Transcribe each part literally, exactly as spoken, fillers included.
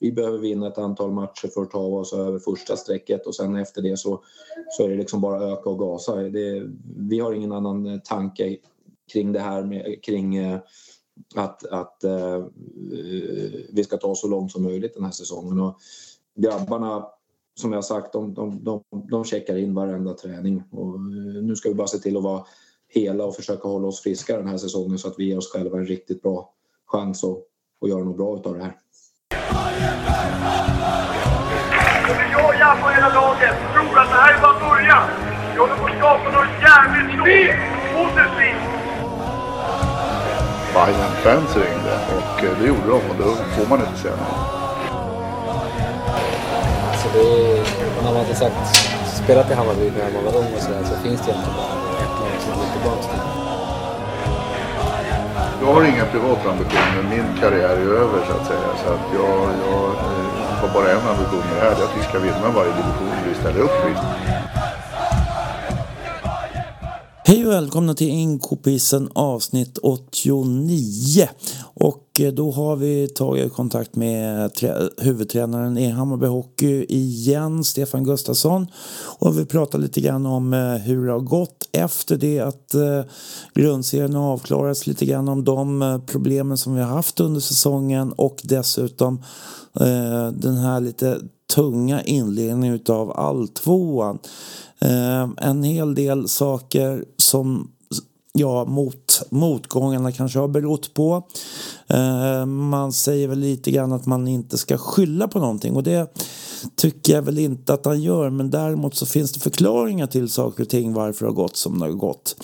vi behöver vinna ett antal matcher för att ta oss över första strecket, och sen efter det så, så är det liksom bara öka och gasa. Det, vi har ingen annan tanke kring det här med, kring att, att uh, vi ska ta så långt som möjligt den här säsongen. Och grabbarna, som jag sagt, de, de, de, de checkar in varenda träning, och nu ska vi bara se till att vara hela och försöka hålla oss friska den här säsongen så att vi ger oss själva en riktigt bra chans att, att göra något bra utav det här. Jag och jag på hela laget tror att det här är bara början. Vi håller på att skapa något jävligt stort positivt. Bayern-fans ringde och det gjorde de, och då får man inte säga något. Alltså det är, när man har sagt spelat i Hammarby när man var ung och sådär, så finns det inte bara ett lag som går tillbaka till. Jag har inga privata ambitioner, min karriär är över så att säga, så att jag, jag har bara en ambition här, att vi ska vinna varje division vi ställer upp i. Hej och välkomna till Ingen ko på isen avsnitt åttionio. Och då har vi tagit kontakt med trä- huvudtränaren i Hammarby Hockey igen, Stefan Gustafsson. Och vi pratar lite grann om hur det har gått efter det att grundserien har avklarats. Lite grann om de problemen som vi har haft under säsongen, och dessutom den här lite tunga inledningen utav Alltvåan. En hel del saker som ja, mot, motgångarna kanske har berott på. Eh, man säger väl lite grann att man inte ska skylla på någonting, och det tycker jag väl inte att han gör, men däremot så finns det förklaringar till saker och ting, varför det har gått som det har gått.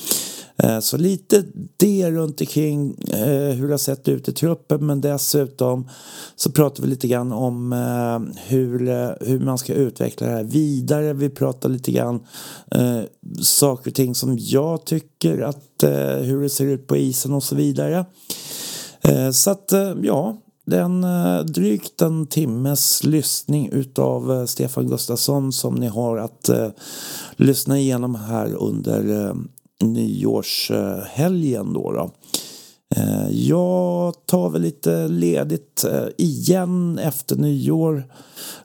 Eh, så lite det runt omkring eh, hur det har sett ut i truppen, men dessutom så pratar vi lite grann om eh, hur, eh, hur man ska utveckla det här vidare. Vi pratar lite grann eh, saker och ting som jag tycker att eh, hur det ser ut på isen och så vidare. Eh, så att eh, ja, den eh, drygt en timmes lyssning utav eh, Stefan Gustafsson som ni har att eh, lyssna igenom här under eh, nyårshelgen då då. Jag tar väl lite ledigt igen efter nyår,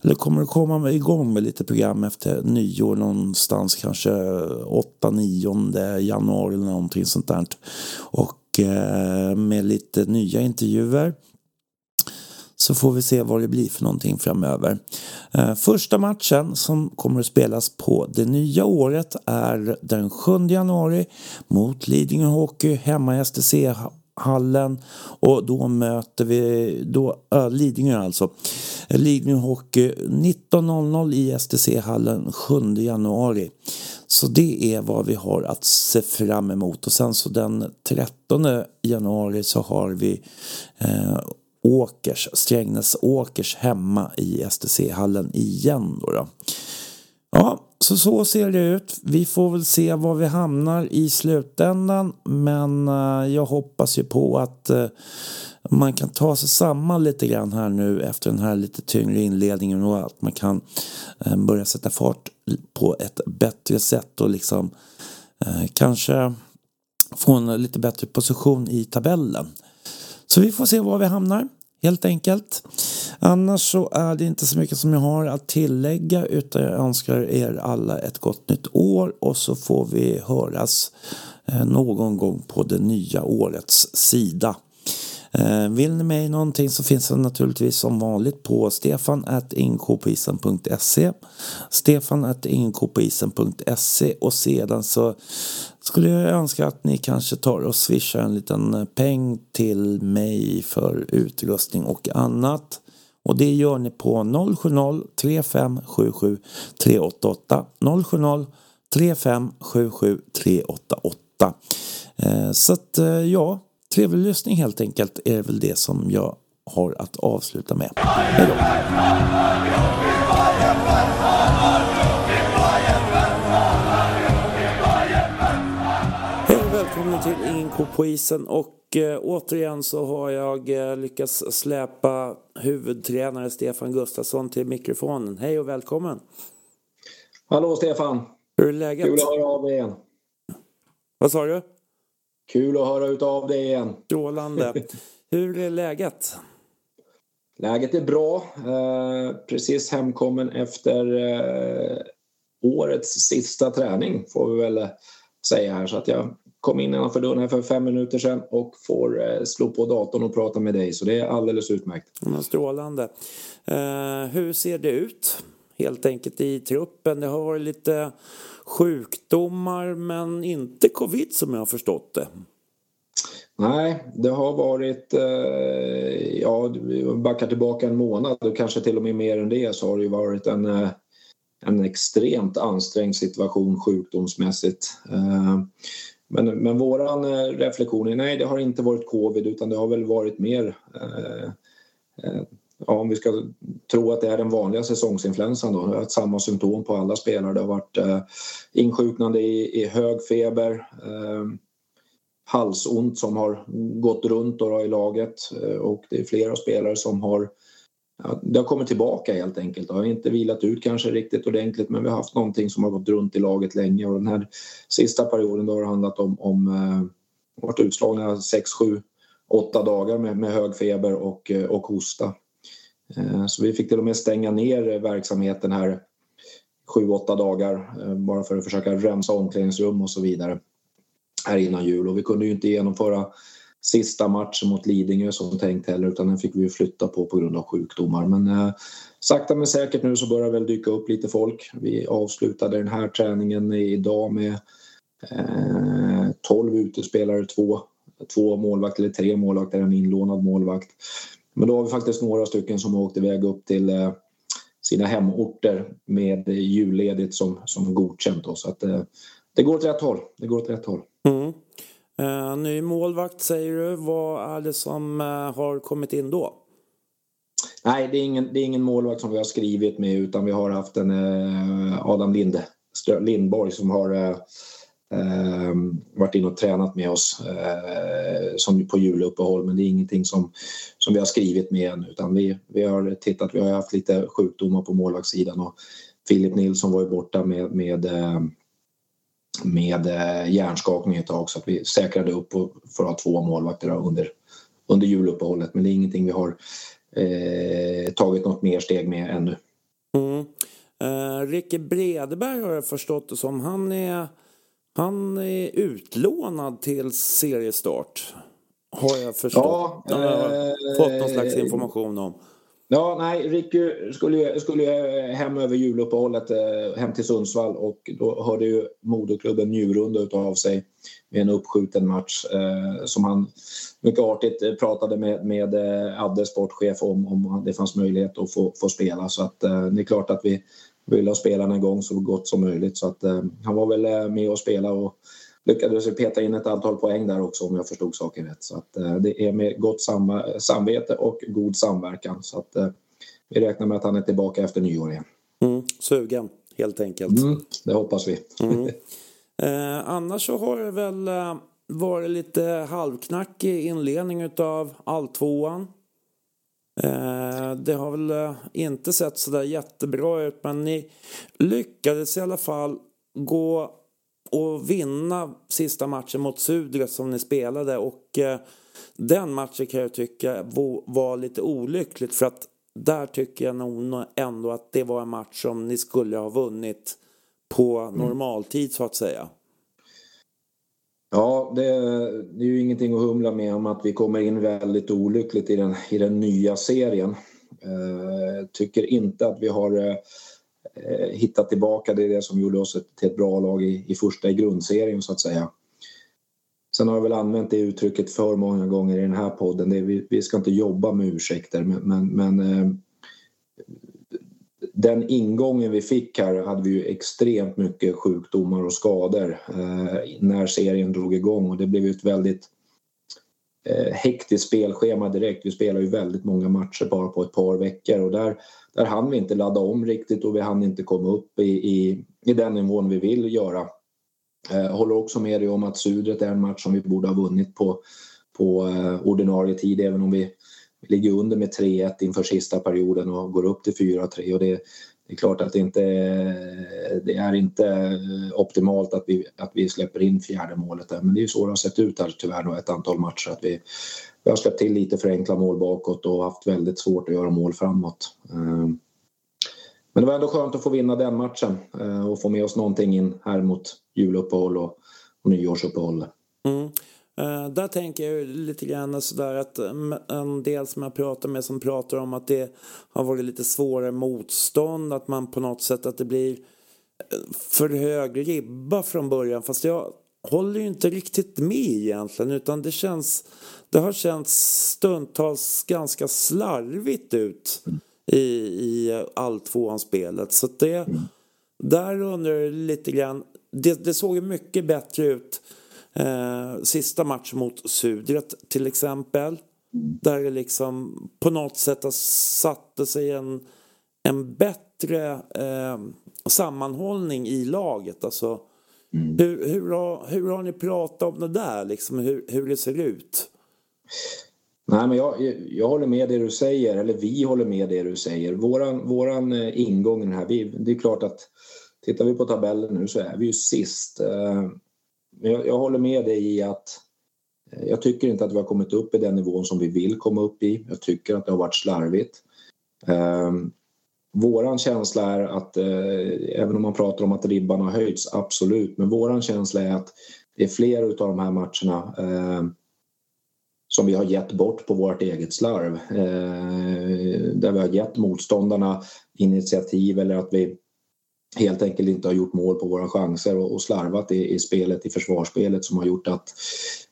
eller kommer att komma igång med lite program efter nyår någonstans, kanske åttonde nionde januari eller någonting sånt där, och med lite nya intervjuer. Så får vi se vad det blir för någonting framöver. Första matchen som kommer att spelas på det nya året är den sjunde januari mot Lidingö Hockey hemma i S T C-hallen. Och då möter vi då, äh, Lidingö alltså. Lidingö Hockey nitton noll noll i S T C-hallen sjunde januari. Så det är vad vi har att se fram emot. Och sen så den trettonde januari så har vi... Eh, Åkers, Strängnäs Åkers hemma i S T C-hallen igen då då. Ja, så så ser det ut. Vi får väl se var vi hamnar i slutändan, men jag hoppas ju på att man kan ta sig samman lite grann här nu efter den här lite tyngre inledningen, och att man kan börja sätta fart på ett bättre sätt och liksom kanske få en lite bättre position i tabellen. Så vi får se var vi hamnar, helt enkelt. Annars så är det inte så mycket som jag har att tillägga, utan jag önskar er alla ett gott nytt år, och så får vi höras någon gång på det nya årets sida. Vill ni mig någonting så finns det naturligtvis som vanligt på stefan at inkopoisen punkt se, stefan at inkopoisen punkt se, och sedan så skulle jag önska att ni kanske tar och swishar en liten peng till mig för utrustning och annat. Och det gör ni på noll sju noll tre fem sju sju tre åtta åtta, noll sju noll tre fem sju sju tre åtta åtta. Så att ja, trevlig lyssning helt enkelt är väl det som jag har att avsluta med. Hej då! Hej och välkomna till Ingen ko på isen, och eh, återigen så har jag eh, lyckats släpa huvudtränare Stefan Gustafsson till mikrofonen. Hej och välkommen! Hallå Stefan! Hur är läget? Kul att höra av dig igen. Vad sa du? Kul att höra utav dig igen. Strålande. Hur är läget? Läget är bra. Eh, precis hemkommen efter eh, årets sista träning får vi väl säga här. Så att jag kom in innanför dörren här för fem minuter sedan och får eh, slå på datorn och prata med dig. Så det är alldeles utmärkt. Ja, strålande. Eh, hur ser det ut helt enkelt i truppen? Det har varit lite sjukdomar men inte covid som jag har förstått det. Nej, det har varit, ja, backar tillbaka en månad och kanske till och med mer än det, så har det ju varit en, en extremt ansträngd situation sjukdomsmässigt. Men, men våran reflektion är, nej, det har inte varit covid utan det har väl varit mer, ja, om vi ska tro att det är den vanliga säsongsinfluensan då, att samma symptom på alla spelare. Det har varit insjuknande i, i hög feber, halsont som har gått runt då i laget, och det är flera spelare som har, ja, det har kommit tillbaka helt enkelt. Det har inte vilat ut kanske riktigt ordentligt, men vi har haft någonting som har gått runt i laget länge, och den här sista perioden då har det handlat om, om eh, varit utslagna sex, sju, åtta dagar med, med hög feber och, och hosta. Eh, så vi fick till och med stänga ner verksamheten här sju, åtta dagar eh, bara för att försöka rensa omklädningsrum och så vidare här innan jul, och vi kunde ju inte genomföra sista matchen mot Lidingö som tänkt heller, utan den fick vi flytta på på grund av sjukdomar. Men eh, sakta men säkert nu så börjar väl dyka upp lite folk. Vi avslutade den här träningen idag med eh, tolv utespelare, två, två målvakter eller tre målvakter, en inlånad målvakt. Men då har vi faktiskt några stycken som har åkt iväg upp till eh, sina hemorter med julledigt som, som godkänt oss. Så att eh, det går åt rätt håll, det går åt rätt håll. Mm. Uh, ny målvakt säger du. Vad är det som uh, har kommit in då? Nej, det är, ingen, det är ingen målvakt som vi har skrivit med, utan vi har haft en uh, Adam Linde, Lindborg som har uh, uh, varit in och tränat med oss uh, som på juluppehåll, men det är ingenting som, som vi har skrivit med än, utan vi, vi har tittat, vi har haft lite sjukdomar på målvaktssidan, och Filip Nilsson var ju borta med, med uh, med hjärnskakning ett tag, så att vi säkrade upp för att ha två målvakter under, under juluppehållet, men det är ingenting vi har eh, tagit något mer steg med ännu. Mm. Eh, Riku Bredberg har jag förstått det som, han är, han är utlånad till seriestart har jag förstått. Ja, eh, jag har fått någon slags information om. Ja, nej, Riku skulle, skulle hem över juluppehållet hem till Sundsvall, och då hörde ju moderklubben Njurunda utav sig med en uppskjuten match eh, som han mycket artigt pratade med, med Adde, sportchef, om, om det fanns möjlighet att få, få spela. Så att, eh, det är klart att vi ville ha spelarna igång så gott som möjligt, så att, eh, han var väl med och spela och lyckades peta in ett antal poäng där också, om jag förstod saken rätt. Så att, eh, det är med gott sam- samvete och god samverkan. Så att, eh, vi räknar med att han är tillbaka efter nyår igen. Mm, sugen helt enkelt. Mm, det hoppas vi. Mm. Eh, annars så har det väl eh, varit lite halvknackig inledning utav Alltvåan. Eh, det har väl eh, inte sett så där jättebra ut, men ni lyckades i alla fall gå och vinna sista matchen mot Sudre som ni spelade, och eh, den matchen kan jag tycka var lite olyckligt, för att där tycker jag nog ändå att det var en match som ni skulle ha vunnit på normaltid så att säga. Ja, det, det är ju ingenting att humla med om att vi kommer in väldigt olyckligt i den, i den nya serien. Eh, tycker inte att vi har eh, hitta tillbaka, det är det som gjorde oss till ett bra lag i, i första i grundserien så att säga. Sen har jag väl använt det uttrycket för många gånger i den här podden, det är, vi, vi ska inte jobba med ursäkter, men, men, men eh, den ingången vi fick här hade vi ju extremt mycket sjukdomar och skador eh, när serien drog igång, och det blev ju ett väldigt eh, hektiskt spelschema direkt. Vi spelar ju väldigt många matcher bara på ett par veckor, och där Där hann vi inte ladda om riktigt, och vi hann inte komma upp i, i, i den nivån vi vill göra. Eh, håller också med dig om att Sudret är en match som vi borde ha vunnit på, på eh, ordinarie tid, även om vi ligger under med tre ett inför sista perioden och går upp till fyra tre. Och det, det är klart att det inte det är inte optimalt att vi, att vi släpper in fjärde målet där. Men det är ju så det har sett ut här tyvärr då, ett antal matcher, att vi, vi har släppt till lite för enkla mål bakåt och haft väldigt svårt att göra mål framåt. Men det var ändå skönt att få vinna den matchen och få med oss någonting in här mot juluppehåll och, och nyårsuppehåll. Mm. Där tänker jag lite grann sådär att en del som jag pratar med som pratar om att det har varit lite svårare motstånd, att man på något sätt att det blir för hög ribba från början, fast jag håller ju inte riktigt med egentligen, utan det känns, det har känts stundtals ganska slarvigt ut i, i Alltvåan-spelet, så att det där undrar lite grann, det, det såg ju mycket bättre ut Eh, sista match mot Sudre till exempel, där det liksom på något sätt satte sig en, en bättre eh, sammanhållning i laget, alltså, mm. hur, hur, har, hur har ni pratat om det där liksom, hur, hur det ser ut? Nej, men jag, jag håller med det du säger, eller vi håller med det du säger. Våran, våran ingång i den här, vi, det är klart att tittar vi på tabellen nu så är vi ju sist. eh, Men jag, jag håller med dig i att jag tycker inte att vi har kommit upp i den nivån som vi vill komma upp i. Jag tycker att det har varit slarvigt. Eh, våran känsla är att, eh, även om man pratar om att ribban har höjts, absolut. Men våran känsla är att det är fler av de här matcherna eh, som vi har gett bort på vårt eget slarv. Eh, där vi har gett motståndarna initiativ, eller att vi helt enkelt inte har gjort mål på våra chanser och slarvat i, i spelet, i försvarsspelet, som har gjort att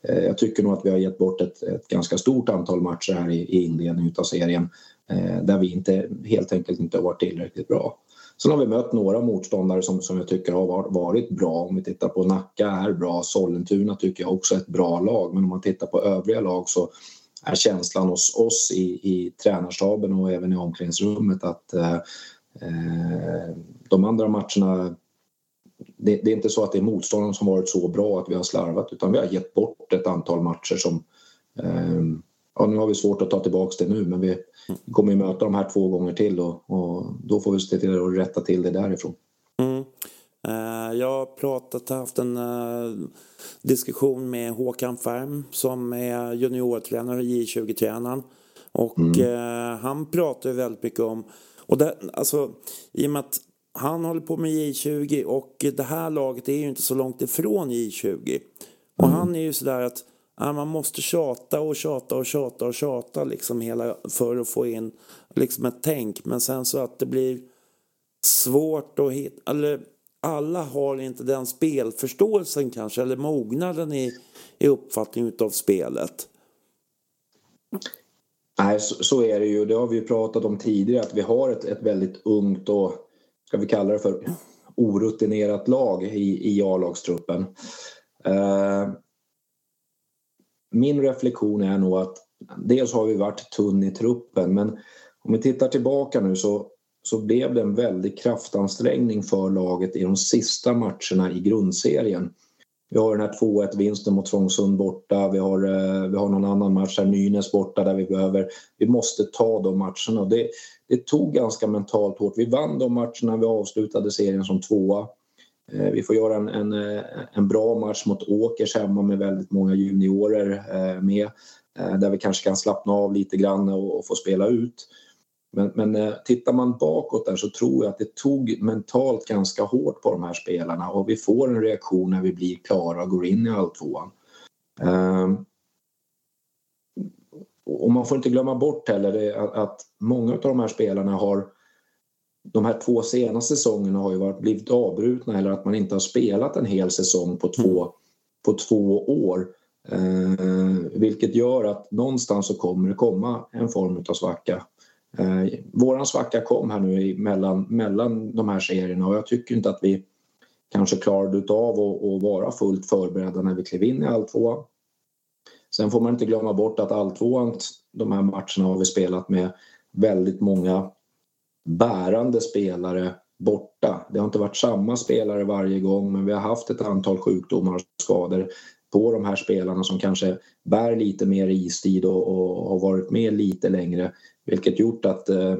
eh, jag tycker nog att vi har gett bort ett, ett ganska stort antal matcher här i, i inledningen av serien eh, där vi inte, helt enkelt inte har varit tillräckligt bra. Sen har vi mött några motståndare som, som jag tycker har varit bra. Om vi tittar på Nacka är bra, Sollentuna tycker jag också är ett bra lag, men om man tittar på övriga lag så är känslan hos oss i, i tränarstaben och även i omklädningsrummet att eh, de andra matcherna, det, det är inte så att det är motståndaren som varit så bra att vi har slarvat, utan vi har gett bort ett antal matcher som eh, ja, nu har vi svårt att ta tillbaka det nu, men vi kommer ju möta de här två gånger till och, och då får vi se till att rätta till det därifrån. Mm. Jag har pratat, haft en uh, diskussion med Håkan Färm som är juniortränare, J tjugo-tränaren, och mm. uh, han pratar ju väldigt mycket om. Och där, alltså, i och med att han håller på med J tjugo och det här laget är ju inte så långt ifrån J tjugo. Och mm. han är ju sådär att ja, man måste tjata och tjata och tjata och tjata liksom hela, för att få in liksom ett tänk. Men sen så att det blir svårt att hitta, eller alla har inte den spelförståelsen kanske, eller mognaden i, i uppfattningen utav spelet. Nej, så är det ju. Det har vi ju pratat om tidigare, att vi har ett, ett väldigt ungt och, ska vi kalla det för, orutinerat lag i, i A-lagstruppen. Eh, min reflektion är nog att dels har vi varit tunn i truppen, men om vi tittar tillbaka nu så, så blev det en väldig kraftansträngning för laget i de sista matcherna i grundserien. Vi har den här två ett-vinsten mot Trångsund borta. Vi har, vi har någon annan match här, Nynäs borta, där vi behöver. Vi måste ta de matcherna. Det, det tog ganska mentalt hårt. Vi vann de matcherna. Vi avslutade serien som tvåa. Eh, vi får göra en, en, en bra match mot Åkers hemma med väldigt många juniorer eh, med. Eh, där vi kanske kan slappna av lite grann och, och få spela ut. Men, men eh, tittar man bakåt där så tror jag att det tog mentalt ganska hårt på de här spelarna, och vi får en reaktion när vi blir klara och går in i Alltvåan. Eh, och man får inte glömma bort heller det, att, att många av de här spelarna har, de här två senaste säsongerna har ju varit, blivit avbrutna, eller att man inte har spelat en hel säsong på två, mm. på två år. Eh, vilket gör att någonstans så kommer det komma en form av svacka. Eh, våran svacka kom här nu i, mellan, mellan de här serierna, och jag tycker inte att vi kanske klarade utav att, att vara fullt förberedda när vi klev in i Alltvåan. Sen får man inte glömma bort att Alltvåan, de här matcherna har vi spelat med väldigt många bärande spelare borta. Det har inte varit samma spelare varje gång, men vi har haft ett antal sjukdomar och skador på de här spelarna som kanske bär lite mer istid och, och har varit med lite längre, vilket gjort att eh,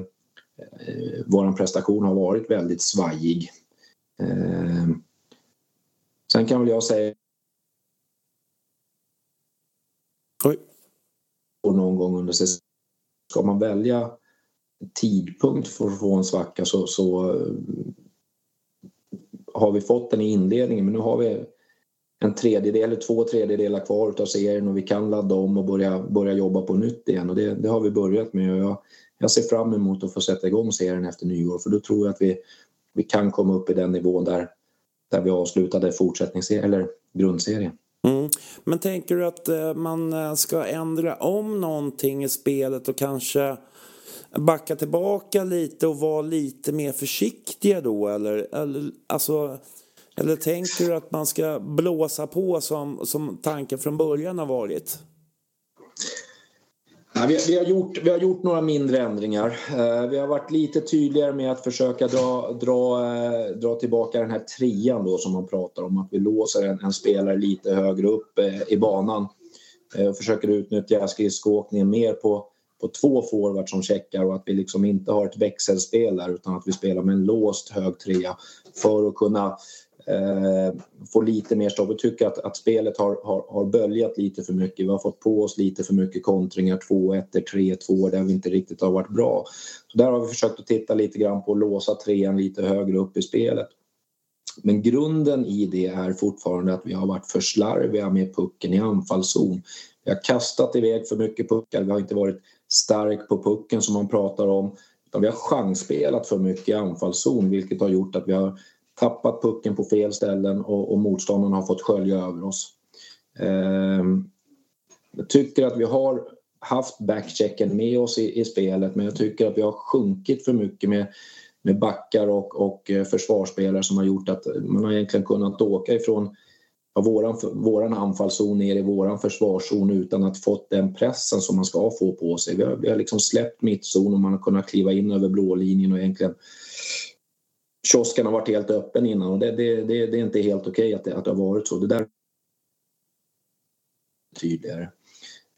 eh, vår prestation har varit väldigt svajig. Eh, sen kan väl jag säga Oj. Och någon gång under säsongen, ska man välja tidpunkt för att få en svacka, så, så har vi fått den i inledningen, men nu har vi en tredjedel eller två tredjedelar kvar av serien och vi kan ladda om och börja, börja jobba på nytt igen, och det, det har vi börjat med, och jag, jag ser fram emot att få sätta igång serien efter nyår, för då tror jag att vi, vi kan komma upp i den nivån där, där vi avslutade fortsättningsserien eller grundserien. Mm. Men tänker du att man ska ändra om någonting i spelet och kanske backa tillbaka lite och vara lite mer försiktiga då, eller, eller, alltså, eller tänker du att man ska blåsa på som, som tanken från början har varit? Ja, vi, vi, har gjort, vi har gjort några mindre ändringar. Eh, vi har varit lite tydligare med att försöka dra, dra, eh, dra tillbaka den här trean då, som man pratar om. Att vi låser en, en spelare lite högre upp eh, i banan. Eh, och försöker utnyttja skridskåkningen mer på, på två forward som checkar. Och att vi liksom inte har ett växelspel där, utan att vi spelar med en låst hög trea. För att kunna eh, få lite mer stopp. Jag tycker att, att spelet har, har, har böljat lite för mycket. Vi har fått på oss lite för mycket kontringar. två ett tre två där vi inte riktigt har varit bra. Så där har vi försökt att titta lite grann på att låsa trean lite högre upp i spelet. Men grunden i det är fortfarande att vi har varit för slarviga med pucken i anfallszon. Vi har kastat iväg för mycket puckar. Vi har inte varit stark på pucken som man pratar om. Utan vi har chansspelat för mycket i anfallszon, vilket har gjort att vi har tappat pucken på fel ställen och, och motståndarna har fått skölja över oss. Eh, jag tycker att vi har haft backchecken med oss i, i spelet, men jag tycker att vi har sjunkit för mycket med, med backar och, och försvarsspelare som har gjort att man har egentligen kunnat åka ifrån ja, våran, våran anfallszon ner i våran försvarszon utan att fått den pressen som man ska få på sig. Vi har, vi har liksom släppt mittzon och man har kunnat kliva in över blålinjen och egentligen kiosken har varit helt öppen innan, och det, det, det, det är inte helt okej att det, att det har varit så. Det där är tydligare.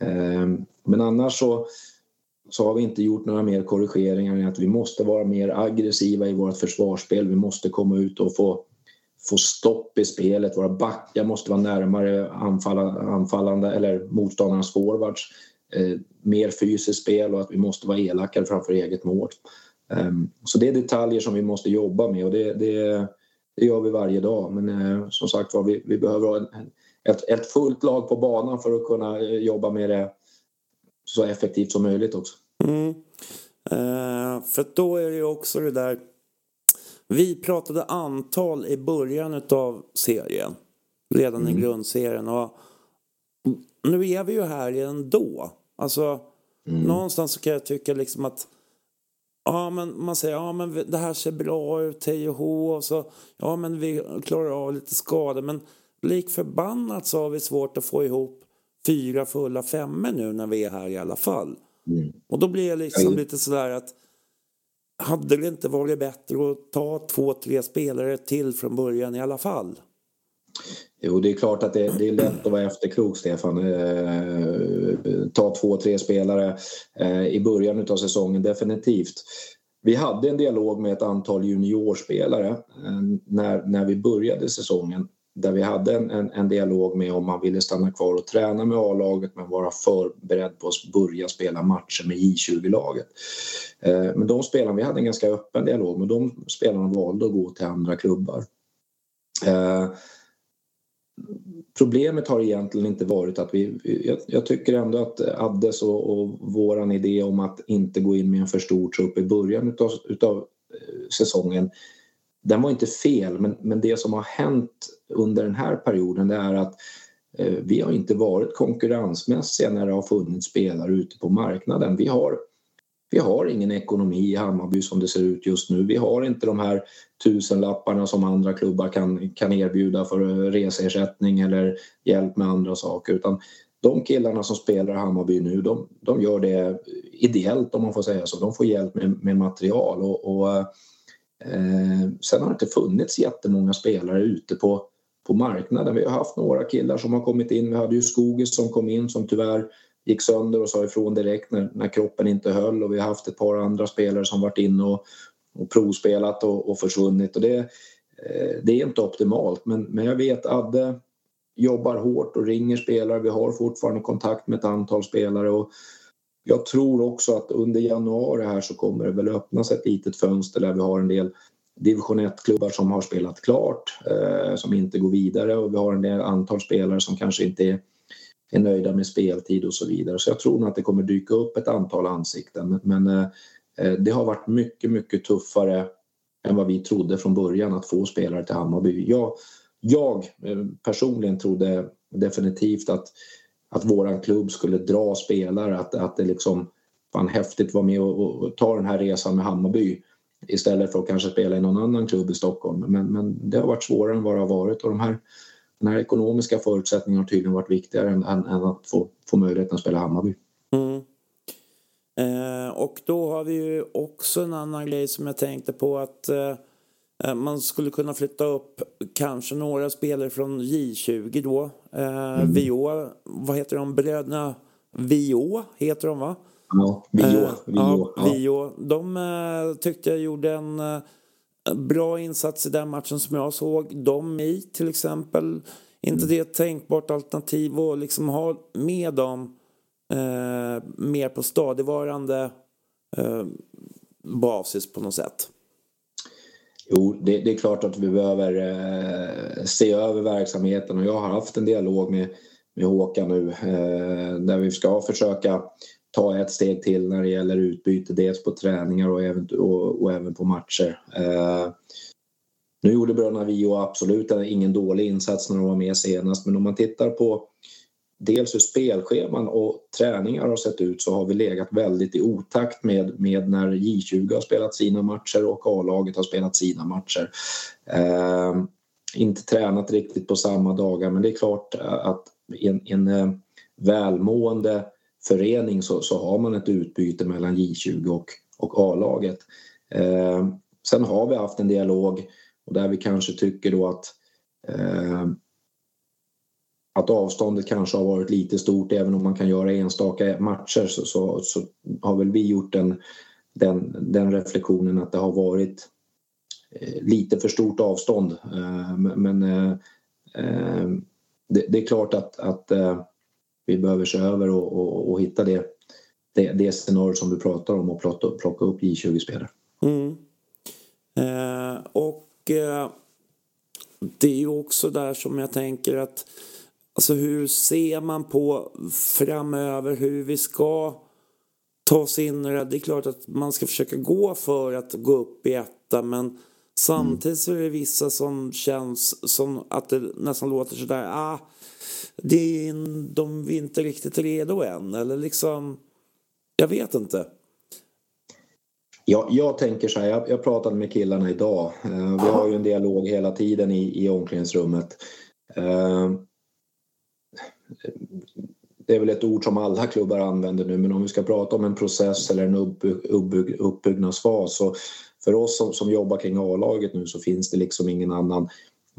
Ehm, men annars så, så har vi inte gjort några mer korrigeringar än att vi måste vara mer aggressiva i vårt försvarsspel. Vi måste komma ut och få, få stopp i spelet. Våra backar måste vara närmare anfallande, anfallande eller motståndarnas forwards. Ehm, mer fysiskt spel, och att vi måste vara elakare framför eget mål. Så det är detaljer som vi måste jobba med, och det, det, det gör vi varje dag. Men som sagt, vi, vi behöver ett, ett fullt lag på banan för att kunna jobba med det så effektivt som möjligt också. Mm. Eh, för då är det ju också det där, vi pratade antal i början av serien, redan mm. i grundserien, och nu är vi ju här ändå. Alltså mm. någonstans så kan jag tycka liksom att ja, men man säger, ja men det här ser bra ut, T H, och så, ja men vi klarar av lite skador, men lik förbannat så har vi svårt att få ihop fyra fulla femmer nu när vi är här i alla fall. Mm. Och då blir det liksom mm. lite sådär att hade det inte varit bättre att ta två, tre spelare till från början i alla fall? Jo, det är klart att det, det är lätt att vara efterklok, Stefan. Eh, ta två, tre spelare eh, i början av säsongen, definitivt. Vi hade en dialog med ett antal juniorspelare eh, när, när vi började säsongen. Där vi hade en, en, en dialog med om man ville stanna kvar och träna med A-laget, men vara förberedd på att börja spela matcher med J tjugo-laget. Eh, men de spelarna, vi hade en ganska öppen dialog, men de spelarna valde att gå till andra klubbar. Eh, Problemet har egentligen inte varit att vi... Jag, jag tycker ändå att Addes och, och våran idé om att inte gå in med en för stor trupp i början utav, utav säsongen, den var inte fel. Men, men det som har hänt under den här perioden, det är att eh, vi har inte varit konkurrensmässiga när det har funnits spelare ute på marknaden. Vi har... Vi har ingen ekonomi i Hammarby som det ser ut just nu. Vi har inte de här tusenlapparna som andra klubbar kan, kan erbjuda för reseersättning eller hjälp med andra saker. Utan de killarna som spelar Hammarby nu, de, de gör det ideellt, om man får säga så. De får hjälp med, med material. Och, och, eh, sen har det inte funnits jättemånga spelare ute på, på marknaden. Vi har haft några killar som har kommit in. Vi hade ju Skogis som kom in som tyvärr gick sönder och sa ifrån direkt när, när kroppen inte höll. Och vi har haft ett par andra spelare som varit inne och, och provspelat och, och försvunnit. Och det, eh, det är inte optimalt. Men, men jag vet att Adde jobbar hårt och ringer spelare. Vi har fortfarande kontakt med ett antal spelare. Och jag tror också att under januari här så kommer det väl öppnas ett litet fönster där vi har en del division ett-klubbar som har spelat klart, eh, som inte går vidare, och vi har en del antal spelare som kanske inte är, är nöjda med speltid och så vidare. Så jag tror nog att det kommer dyka upp ett antal ansikten, men eh, det har varit mycket, mycket tuffare än vad vi trodde från början att få spelare till Hammarby. Jag, jag personligen trodde definitivt att, att våran klubb skulle dra spelare, att, att det liksom fan häftigt var med och, och, och ta den här resan med Hammarby istället för att kanske spela i någon annan klubb i Stockholm. Men, men det har varit svårare än vad det har varit. Och de här, de här ekonomiska förutsättningarna har tydligen varit viktigare än, än, än att få, få möjligheten att spela Hammarby. Mm. Eh, och då har vi ju också en annan grej som jag tänkte på. Att eh, man skulle kunna flytta upp kanske några spelare från J tjugo då. Eh, mm. Vio, vad heter de? Bröderna Vio heter de, va? Ja, Vio, eh, Vio, ja, Vio. De eh, tyckte jag gjorde en eh, bra insats i den matchen som jag såg dem i, till exempel. Inte mm. det ett tänkbart alternativ att liksom ha med dem eh, mer på stadigvarande eh, basis på något sätt? Jo, det, det är klart att vi behöver eh, se över verksamheten, och jag har haft en dialog med, med Håkan nu eh, där vi ska försöka ta ett steg till när det gäller utbyte, dels på träningar och även, och, och även på matcher. Eh, nu gjorde Bröderna Vio absolut ingen dålig insats när de var med senast, men om man tittar på dels hur spelscheman och träningar har sett ut, så har vi legat väldigt i otakt med, med när J tjugo har spelat sina matcher och A-laget har spelat sina matcher. Eh, inte tränat riktigt på samma dagar, men det är klart att en, en välmående förening så, så har man ett utbyte mellan J tjugo och, och A-laget. Eh, sen har vi haft en dialog, och där vi kanske tycker då att eh, att avståndet kanske har varit lite stort, även om man kan göra enstaka matcher, så, så, så har väl vi gjort den, den, den reflektionen att det har varit eh, lite för stort avstånd. Eh, men eh, eh, det, det är klart att, att eh, vi behöver se över och, och, och hitta det, det, det scenario som du pratar om och plocka, plocka upp J tjugo-spelare. Mm. Eh, och eh, det är ju också där som jag tänker att, alltså, hur ser man på framöver hur vi ska ta sig in? Det är klart att man ska försöka gå för att gå upp i etta, men samtidigt så är det vissa som känns som att det nästan låter sådär, ah, det är en, de är inte riktigt redo än, eller liksom, jag vet inte. Ja, jag tänker så här, jag, jag pratade med killarna idag. Uh, vi har ju en dialog hela tiden i, i omklädningsrummet. Uh, det är väl ett ord som alla klubbar använder nu, men om vi ska prata om en process eller en uppbygg, uppbygg, uppbyggnadsfas, så för oss som, som jobbar kring A-laget nu, så finns det liksom ingen annan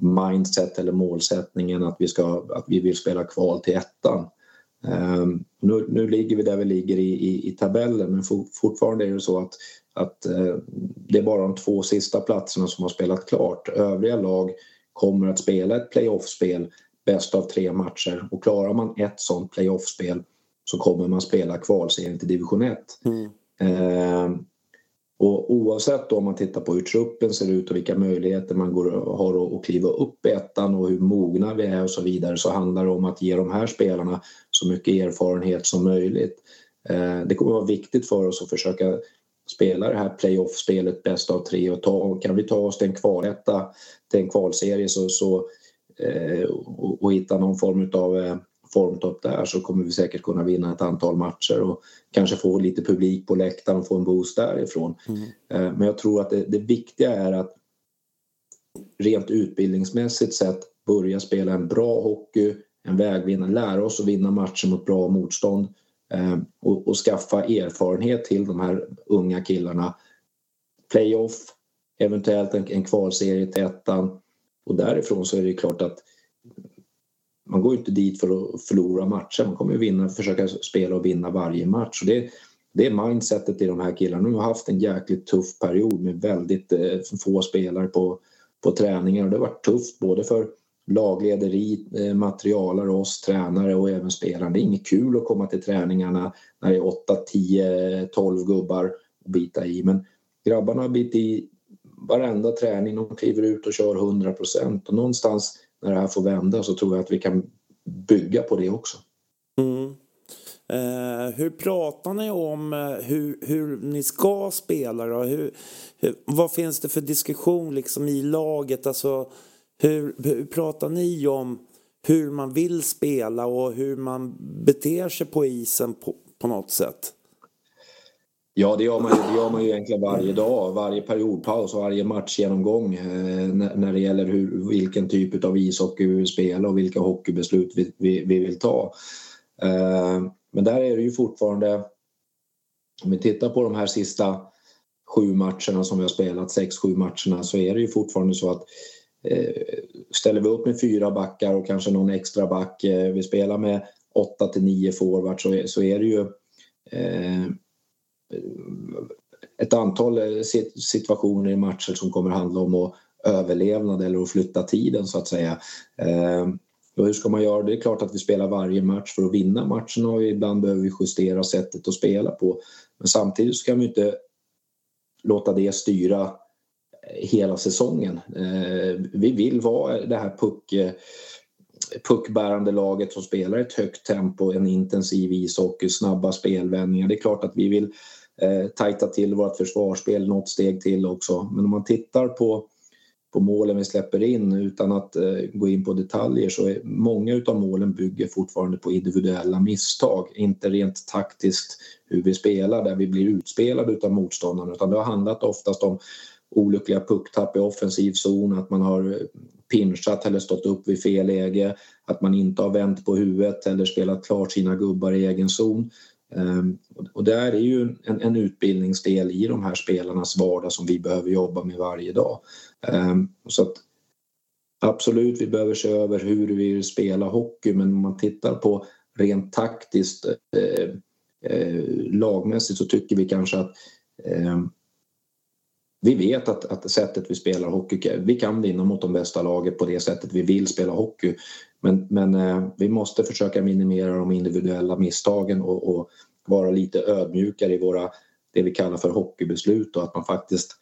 mindset eller målsättningen att vi, ska, att vi vill spela kval till ettan. Um, nu, nu ligger vi där vi ligger i, i, i tabellen, men for, fortfarande är det så att, att uh, det är bara de två sista platserna som har spelat klart. Övriga lag kommer att spela ett playoff-spel, bäst av tre matcher, och klarar man ett sånt playoff-spel så kommer man spela kvalserien till division ett. Mm. Uh, Och oavsett om man tittar på hur truppen ser ut och vilka möjligheter man går och har att kliva upp i ettan och hur mogna vi är och så vidare, så handlar det om att ge de här spelarna så mycket erfarenhet som möjligt. Det kommer att vara viktigt för oss att försöka spela det här playoff-spelet bäst av tre, och ta, och kan vi ta oss till en kvaletta, till en kvalserie så, så, och, och hitta någon form av formtopp där, så kommer vi säkert kunna vinna ett antal matcher och kanske få lite publik på läktaren och få en boost därifrån. Mm. Men jag tror att det, det viktiga är att rent utbildningsmässigt sett börja spela en bra hockey, en vägvinnare, lära oss att vinna matcher mot bra motstånd och, och skaffa erfarenhet till de här unga killarna. Playoff, eventuellt en, en kvalserie till ettan, och därifrån så är det klart att man går inte dit för att förlora matcher. Man kommer att vinna, försöka spela och vinna varje match. Och det, det är mindsetet i de här killarna. De har haft en jäkligt tuff period med väldigt eh, få spelare på, på träningar. Och det har varit tufft både för laglederi, eh, materialer, oss, tränare och även spelare. Det är inget kul att komma till träningarna när det är åtta, tio, tolv gubbar och bita i. Men grabbarna har bitit i varenda träning. De kliver ut och kör hundra procent. Och någonstans när det här får vända så tror jag att vi kan bygga på det också. Mm. Eh, hur pratar ni om hur, hur ni ska spela då? Hur, hur, vad finns det för diskussion liksom i laget? Alltså, hur, hur pratar ni om hur man vill spela och hur man beter sig på isen på, på något sätt? Ja, det gör man ju, det gör man ju egentligen varje dag, varje periodpaus och varje matchgenomgång eh, när, när det gäller hur, vilken typ av ishockey vi vill spela och vilka hockeybeslut vi, vi, vi vill ta. Eh, men där är det ju fortfarande, om vi tittar på de här sista sju matcherna som vi har spelat, sex, sju matcherna, så är det ju fortfarande så att eh, ställer vi upp med fyra backar och kanske någon extra back, eh, vi spelar med åtta till nio forwards så, så är det ju... Eh, ett antal situationer i matcher som kommer handla om att överlevnad eller att flytta tiden så att säga. Och hur ska man göra? Det är klart att vi spelar varje match för att vinna matchen och ibland behöver vi justera sättet att spela på. Men samtidigt ska vi inte låta det styra hela säsongen. Vi vill vara det här puck... puckbärande laget som spelar ett högt tempo, en intensiv ishockey, snabba spelvändningar. Det är klart att vi vill eh, tajta till vårt försvarsspel något steg till också. Men om man tittar på, på målen vi släpper in utan att eh, gå in på detaljer så är många av målen bygger fortfarande på individuella misstag. Inte rent taktiskt hur vi spelar där vi blir utspelade utav motståndarna, utan det har handlat oftast om olyckliga pucktapp i offensiv zon, att man har pinchat eller stått upp vid fel läge, att man inte har vänt på huvudet eller spelat klart sina gubbar i egen zon. Och där är ju en, en utbildningsdel i de här spelarnas vardag som vi behöver jobba med varje dag. Så att absolut, vi behöver se över hur vi vill spela hockey, men om man tittar på rent taktiskt eh, eh, lagmässigt så tycker vi kanske att eh, vi vet att, att sättet vi spelar hockey, vi kan vinna mot de bästa laget på det sättet vi vill spela hockey. Men, men eh, vi måste försöka minimera de individuella misstagen och, och vara lite ödmjukare i våra, det vi kallar för hockeybeslut. Och att man faktiskt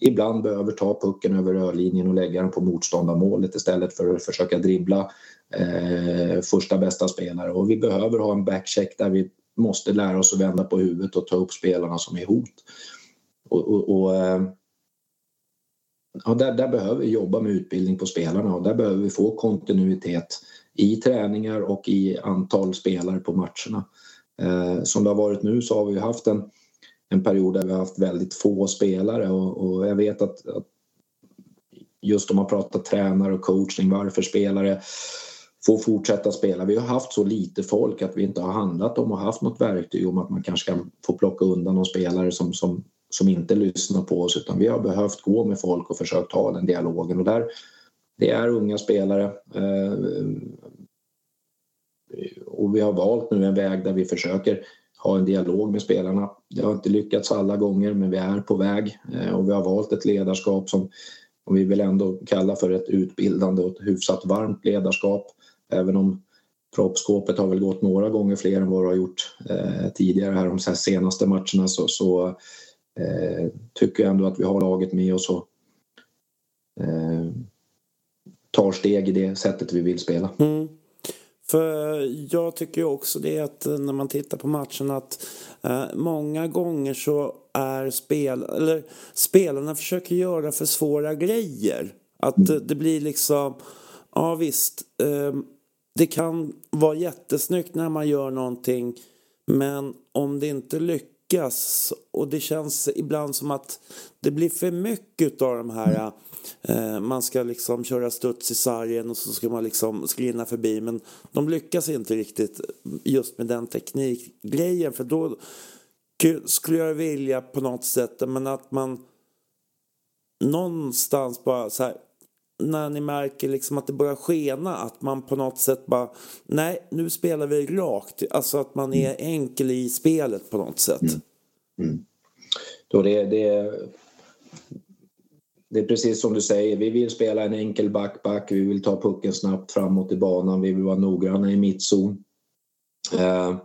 ibland behöver ta pucken över rörlinjen och lägga den på motståndarmålet istället för att försöka dribbla eh, första bästa spelare. Och vi behöver ha en backcheck där vi måste lära oss att vända på huvudet och ta upp spelarna som är hot. Och, och, och Ja, där, där behöver vi jobba med utbildning på spelarna och där behöver vi få kontinuitet i träningar och i antal spelare på matcherna. Eh, som det har varit nu så har vi haft en, en period där vi har haft väldigt få spelare och, och jag vet att, att just om man pratar tränare och coaching, varför spelare får fortsätta spela. Vi har haft så lite folk att vi inte har handlat om och haft något verktyg om att man kanske kan få plocka undan någon spelare som, som som inte lyssnar på oss, utan vi har behövt gå med folk och försökt ha den dialogen. Och där, det är unga spelare eh, och vi har valt nu en väg där vi försöker ha en dialog med spelarna. Det har inte lyckats alla gånger, men vi är på väg eh, och vi har valt ett ledarskap som och vi vill ändå kalla för ett utbildande och ett hyfsat varmt ledarskap, även om proppskåpet har väl gått några gånger fler än vad det har gjort eh, tidigare här de här senaste matcherna så, så Eh, tycker jag ändå att vi har laget med oss och eh, tar steg i det sättet vi vill spela. Mm. För jag tycker också det att när man tittar på matchen att eh, många gånger så är spel, eller spelarna försöker göra för svåra grejer. Att mm. det blir liksom, ja visst, eh, det kan vara jättesnyggt när man gör någonting, men om det inte lyckas och det känns ibland som att det blir för mycket av de här eh, man ska liksom köra studs i sargen och så ska man liksom skrinna förbi, men de lyckas inte riktigt just med den teknikgrejen, för då skulle jag vilja på något sätt men att man någonstans bara så här, när ni märker liksom att det börjar skena, att man på något sätt bara, nej, nu spelar vi rakt. Alltså att man är enkel i spelet på något sätt. Mm. Mm. Då det, det, det är precis som du säger. Vi vill spela en enkel back-back. Vi vill ta pucken snabbt framåt i banan. Vi vill vara noggranna i mittzon. Eh,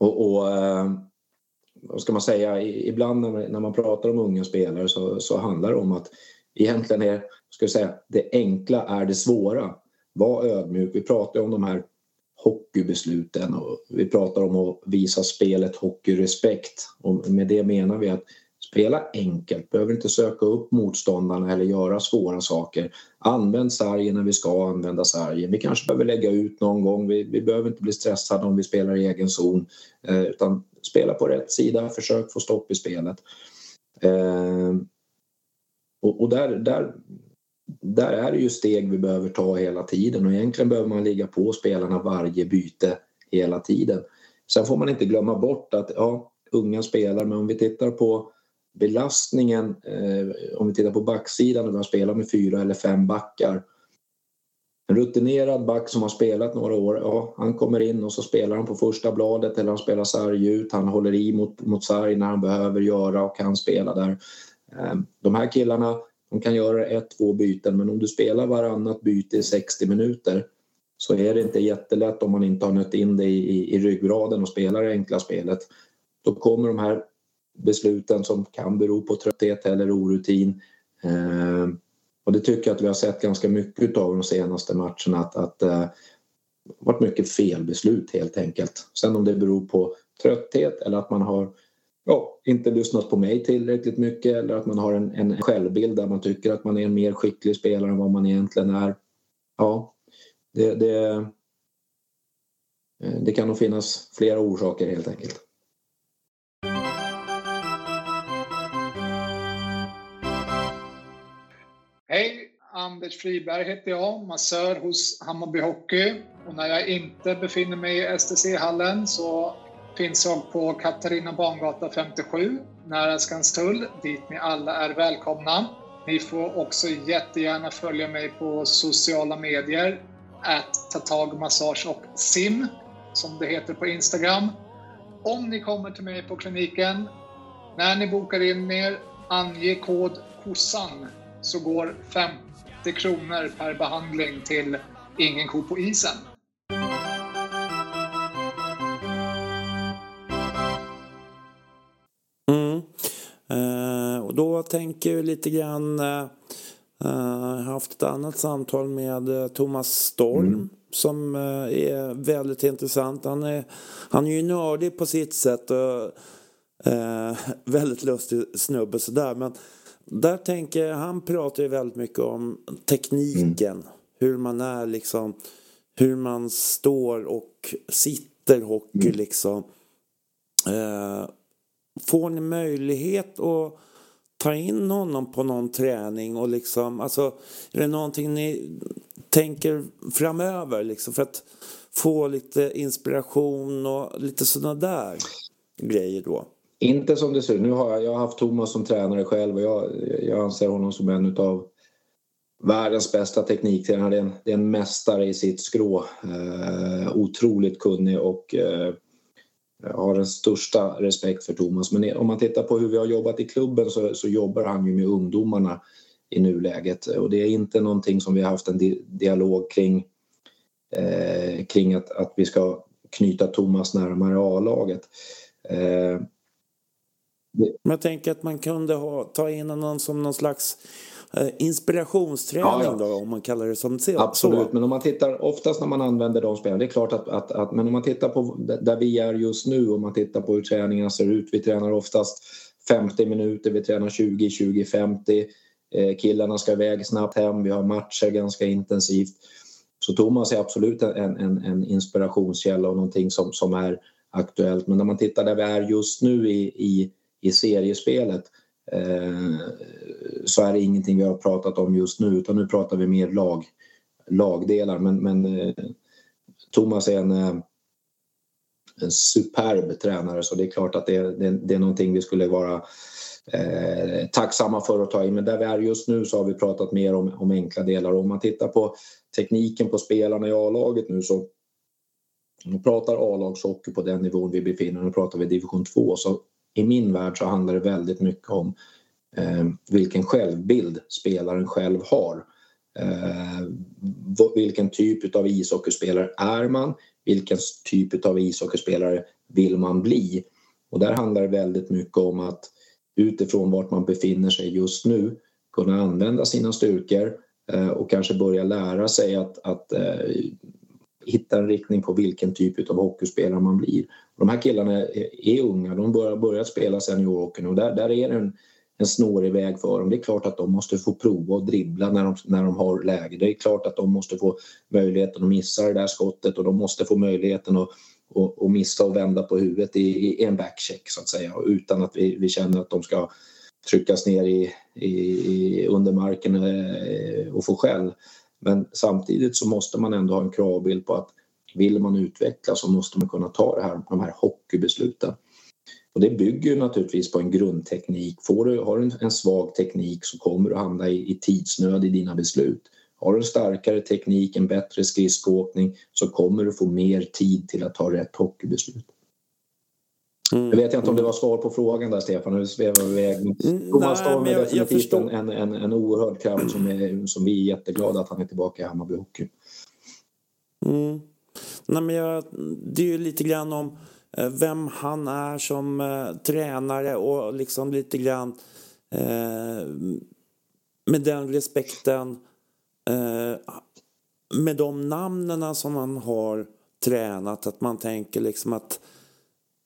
och... och eh, vad ska man säga, ibland när man pratar om unga spelare så, så handlar det om att egentligen är, ska jag säga, det enkla är det svåra. Var ödmjuk. Vi pratar om de här hockeybesluten och vi pratar om att visa spelet hockeyrespekt, och med det menar vi att spela enkelt, behöver inte söka upp motståndarna eller göra svåra saker. Använd sargen när vi ska använda sargen. Vi kanske behöver lägga ut någon gång. Vi, vi behöver inte bli stressade om vi spelar i egen zon, eh, utan spela på rätt sida, försök få stopp i spelet. Eh, och och där, där, där är det ju steg vi behöver ta hela tiden, och egentligen behöver man ligga på spelarna varje byte hela tiden. Sen får man inte glömma bort att ja, unga spelare, men om vi tittar på belastningen, eh, om vi tittar på backsidan när man spelar med fyra eller fem backar. En rutinerad back som har spelat några år, ja, han kommer in och så spelar han på första bladet eller han spelar sarg ut. Han håller i mot, mot sarg när han behöver göra och kan spela där. De här killarna, de kan göra ett, två byten, men om du spelar varannat byte i sextio minuter så är det inte jättelätt om man inte har nött in dig i, i, i ryggraden och spelar det enkla spelet. Då kommer de här besluten som kan bero på trötthet eller orutin. Eh, Och det tycker jag att vi har sett ganska mycket av de senaste matcherna. Att, att eh, varit mycket felbeslut helt enkelt. Sen om det beror på trötthet eller att man har ja, inte lyssnat på mig tillräckligt mycket. Eller att man har en, en självbild där man tycker att man är en mer skicklig spelare än vad man egentligen är. Ja, det, det, det kan nog finnas flera orsaker helt enkelt. Hej, Anders Friberg heter jag, massör hos Hammarby Hockey, och när jag inte befinner mig i S T C-hallen så finns jag på Katarina Bangata femtiosju nära Skanstull, dit ni alla är välkomna. Ni får också jättegärna följa mig på sociala medier, att ta tag massage och sim som det heter på Instagram. Om ni kommer till mig på kliniken, när ni bokar in er, ange kod KOSAN. Så går femtio kronor per behandling till Ingen ko på isen. Mm. Eh, och då tänker jag lite grann. Eh, jag har haft ett annat samtal med Thomas Storm. Mm. Som eh, är väldigt intressant. Han är, han är ju nördig på sitt sätt. Och, eh, väldigt lustig snubbe sådär. Men där tänker han pratar ju väldigt mycket om tekniken, mm. hur man är liksom, hur man står och sitter hockey mm. liksom. Eh, får ni möjlighet att ta in honom på någon träning och liksom, alltså är det någonting ni tänker framöver liksom för att få lite inspiration och lite sådana där grejer då? Inte som det ser ut. Nu har jag, jag har haft Thomas som tränare själv, och jag, jag anser honom som en av världens bästa tekniktränare. Det är en, det är en mästare i sitt skrå. Eh, otroligt kunnig, och eh, jag har den största respekt för Thomas. Men om man tittar på hur vi har jobbat i klubben så, så jobbar han ju med ungdomarna i nuläget. Och det är inte någonting som vi har haft en di- dialog kring, eh, kring att, att vi ska knyta Thomas närmare A-laget. Eh, Men jag tänker att man kunde ha, ta in någon som någon slags eh, inspirationsträning ja, ja. Då, om man kallar det som så. Absolut, men om man tittar oftast när man använder de spelarna, det är klart att, att, att men om man tittar på där vi är just nu, om man tittar på hur träningarna ser ut, vi tränar oftast femtio minuter, vi tränar tjugo, tjugo, femtio, eh, killarna ska iväg snabbt hem, vi har matcher ganska intensivt. Så Thomas är absolut en, en, en inspirationskälla och någonting som, som är aktuellt. Men när man tittar där vi är just nu i, i i seriespelet eh, så är det ingenting vi har pratat om just nu, utan nu pratar vi mer lag, lagdelar. Men, men eh, Thomas är en, en superb tränare, så det är klart att det är, det, det är någonting vi skulle vara eh, tacksamma för att ta in. Men där vi är just nu så har vi pratat mer om, om enkla delar. Om man tittar på tekniken på spelarna i A-laget nu, så nu pratar A-lagshockey på den nivån vi befinner oss. Nu pratar vi division två. Så i min värld så handlar det väldigt mycket om eh, vilken självbild spelaren själv har. Eh, vilken typ av ishockeyspelare är man? Vilken typ av ishockeyspelare vill man bli? Och där handlar det väldigt mycket om att utifrån vart man befinner sig just nu kunna använda sina styrkor eh, och kanske börja lära sig att, att eh, hitta en riktning på vilken typ av hockeyspelare man blir. Och de här killarna är, är unga, de börjar, börjar spela seniorhockey och där, där är det en, en snårig väg för dem. Det är klart att de måste få prova och dribbla när de, när de har läge. Det är klart att de måste få möjligheten att missa det där skottet och de måste få möjligheten att Och, och missa och vända på huvudet i, i en backcheck så att säga, utan att vi, vi känner att de ska tryckas ner i, i, under marken och få skäll. Men samtidigt så måste man ändå ha en kravbild på att vill man utveckla så måste man kunna ta det här, de här hockeybesluten. Och det bygger ju naturligtvis på en grundteknik. Får du, har du en, en svag teknik så kommer du hamna i, i tidsnöd i dina beslut. Har du en starkare teknik, en bättre skridskoåkning så kommer du få mer tid till att ta rätt hockeybeslut. Mm. Jag vet inte om det var svar på frågan där, Stefan. Nu svävar vi iväg. Thomas Storm är definitivt en, en, en oerhörd kraft som, är, som vi är jätteglada att han är tillbaka i Hammarby Hockey. Mm. Nej, men jag, det är ju lite grann om vem han är som eh, tränare och liksom lite grann eh, med den respekten med de namnen som man har tränat, att man tänker liksom att,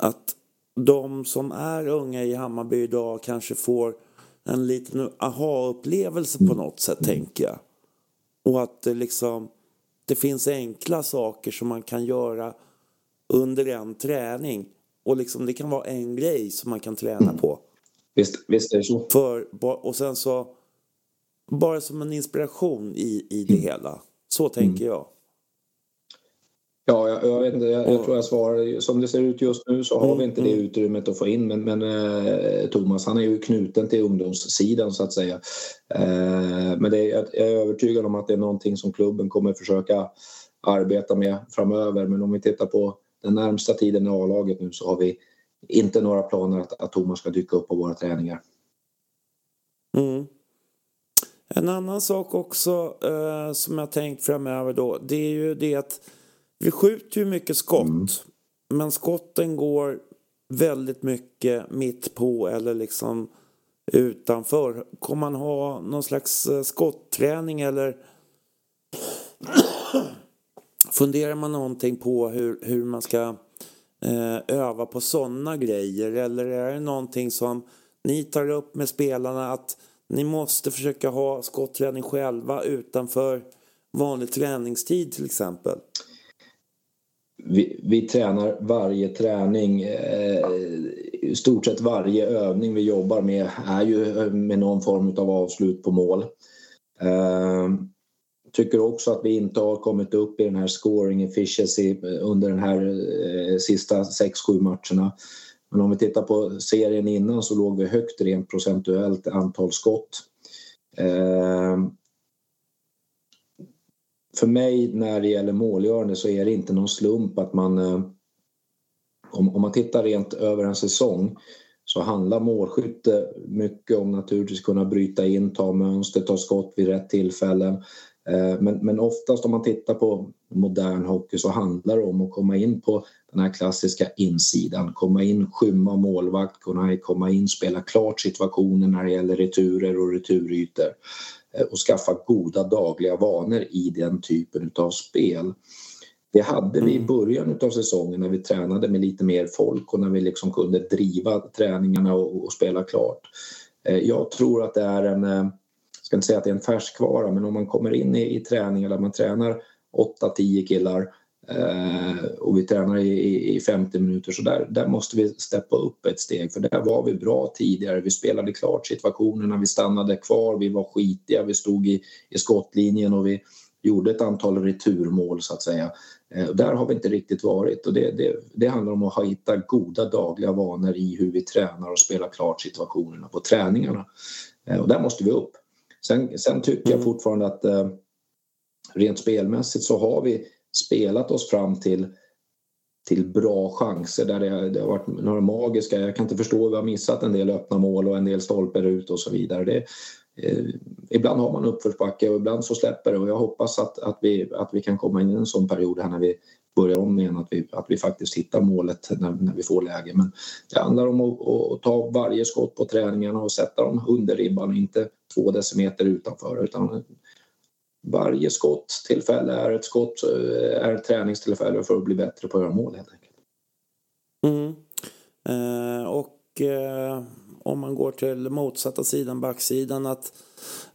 att de som är unga i Hammarby idag kanske får en liten aha-upplevelse på något sätt, tänker jag. Och att det liksom det finns enkla saker som man kan göra under en träning och liksom det kan vara en grej som man kan träna på. Visst, visst är det så. För, och sen så bara som en inspiration i, i det hela. Så tänker jag. Ja, jag, jag vet inte. Jag, jag tror jag svarar. Som det ser ut just nu så har vi inte det utrymmet att få in. Men, men eh, Thomas, han är ju knuten till ungdomssidan så att säga. Eh, men det är, jag är övertygad om att det är någonting som klubben kommer försöka arbeta med framöver. Men om vi tittar på den närmsta tiden i A-laget nu så har vi inte några planer att, att Thomas ska dyka upp på våra träningar. Mm. En annan sak också eh, som jag tänkt framöver då, det är ju det att vi skjuter ju mycket skott. Mm. Men skotten går väldigt mycket mitt på eller liksom utanför. Kommer man ha någon slags skottträning eller funderar man någonting på hur, hur man ska eh, öva på sådana grejer? Eller är det någonting som ni tar upp med spelarna att ni måste försöka ha skottträning själva utanför vanlig träningstid till exempel? Vi, vi tränar varje träning. Eh, stort sett varje övning vi jobbar med är ju med någon form av avslut på mål. Eh, tycker också att vi inte har kommit upp i den här scoring efficiency under den här eh, sista sex sju matcherna. Men om vi tittar på serien innan så låg vi högt rent procentuellt antal skott. Eh, för mig när det gäller målgörande så är det inte någon slump att man... Eh, om, om man tittar rent över en säsong så handlar målskytte mycket om naturligtvis kunna bryta in, ta mönster, ta skott vid rätt tillfällen. Eh, men, men oftast om man tittar på modern hockey så handlar det om att komma in på den här klassiska insidan. Komma in, skymma målvakt, kunna komma in, spela klart situationen när det gäller returer och returytor. Och skaffa goda dagliga vanor i den typen av spel. Det hade vi i början av säsongen när vi tränade med lite mer folk och när vi liksom kunde driva träningarna och, och spela klart. Jag tror att det är en, jag ska inte säga att det är en färskvara, men om man kommer in i, i träningar där man tränar åtta tio killar och vi tränar i femtio minuter så där, där måste vi steppa upp ett steg, för där var vi bra tidigare, vi spelade klart situationerna, vi stannade kvar, vi var skitiga, vi stod i, i skottlinjen och vi, gjorde ett antal returmål så att säga. Där har vi inte riktigt varit, och det, det, det handlar om att ha hittat goda dagliga vanor i hur vi tränar och spelar klart situationerna på träningarna. Och där måste vi upp. Sen, sen tycker jag fortfarande att eh, rent spelmässigt så har vi spelat oss fram till, till bra chanser där det, det har varit några magiska. Jag kan inte förstå hur vi har missat en del öppna mål och en del stolper ut och så vidare. Det, eh, ibland har man uppförsbacke och ibland så släpper det, och jag hoppas att, att, vi, att vi kan komma in i en sån period här när vi börjar om igen, att vi, att vi faktiskt hittar målet när, när vi får läge. Men det handlar om att, att ta varje skott på träningarna och sätta dem under ribban och inte två decimeter utanför, utan varje skotttillfälle är ett skott, är ett träningstillfälle för att bli bättre på att göra mål helt enkelt. Mm. Eh, och eh, om man går till motsatta sidan, backsidan, att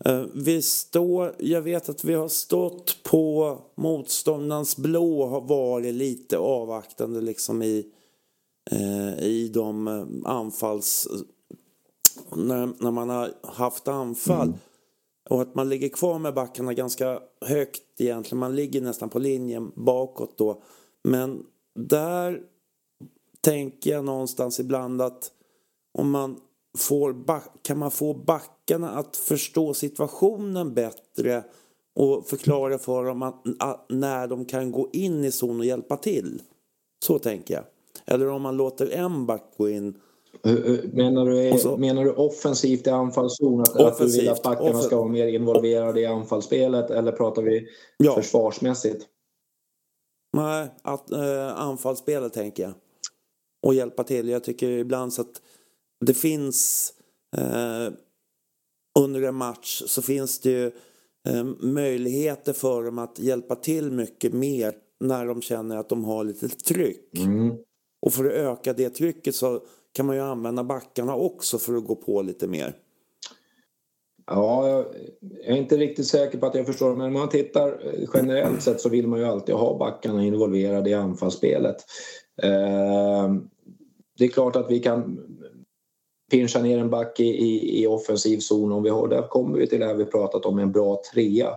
eh, vi står, jag vet att vi har stått på motståndarens blå och har varit lite avvaktande liksom i, eh, i de anfalls när, när man har haft anfall. Mm. Och att man ligger kvar med backarna ganska högt egentligen. Man ligger nästan på linjen bakåt då. Men där tänker jag någonstans ibland att om man får back, kan man få backarna att förstå situationen bättre och förklara för dem att, att när de kan gå in i zon och hjälpa till. Så tänker jag. Eller om man låter en back gå in. Menar du, så, menar du offensivt i anfallszon, att, att du vill att backarna offen- ska vara mer involverade i anfallsspelet, eller pratar vi ja. försvarsmässigt? Nej, att, äh, anfallsspelet tänker jag, och hjälpa till. Jag tycker ibland så att det finns äh, under en match så finns det ju äh, möjligheter för dem att hjälpa till mycket mer när de känner att de har lite tryck. Mm. Och för att öka det trycket så kan man ju använda backarna också för att gå på lite mer. Ja, jag är inte riktigt säker på att jag förstår, men om man tittar generellt sett så vill man ju alltid ha backarna involverade i anfallsspelet. Det är klart att vi kan pincha ner en back i, i, i offensiv zon om vi har. Där kommer vi till det här vi pratat om, en bra trea.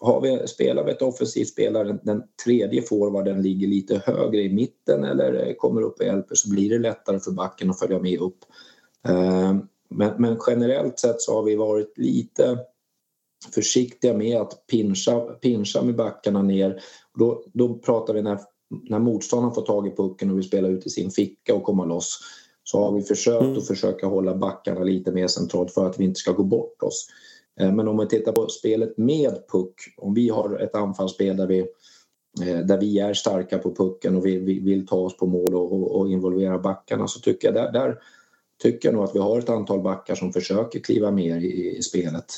Har vi, spelar vi ett offensivt spelare, den tredje forwarden ligger lite högre i mitten eller kommer upp och hjälper, så blir det lättare för backen att följa med upp. Men, men generellt sett så har vi varit lite försiktiga med att pincha, pincha med backarna ner. Då, då pratar vi när, när motståndaren får tag i pucken och vi spelar ut i sin ficka och kommer loss. Så har vi försökt mm. att försöka hålla backarna lite mer centralt för att vi inte ska gå bort oss. Men om man tittar på spelet med puck, om vi har ett anfallsspel där vi, där vi är starka på pucken och vi, vi vill ta oss på mål och, och involvera backarna, så tycker jag där, där tycker jag nog att vi har ett antal backar som försöker kliva mer i, i spelet.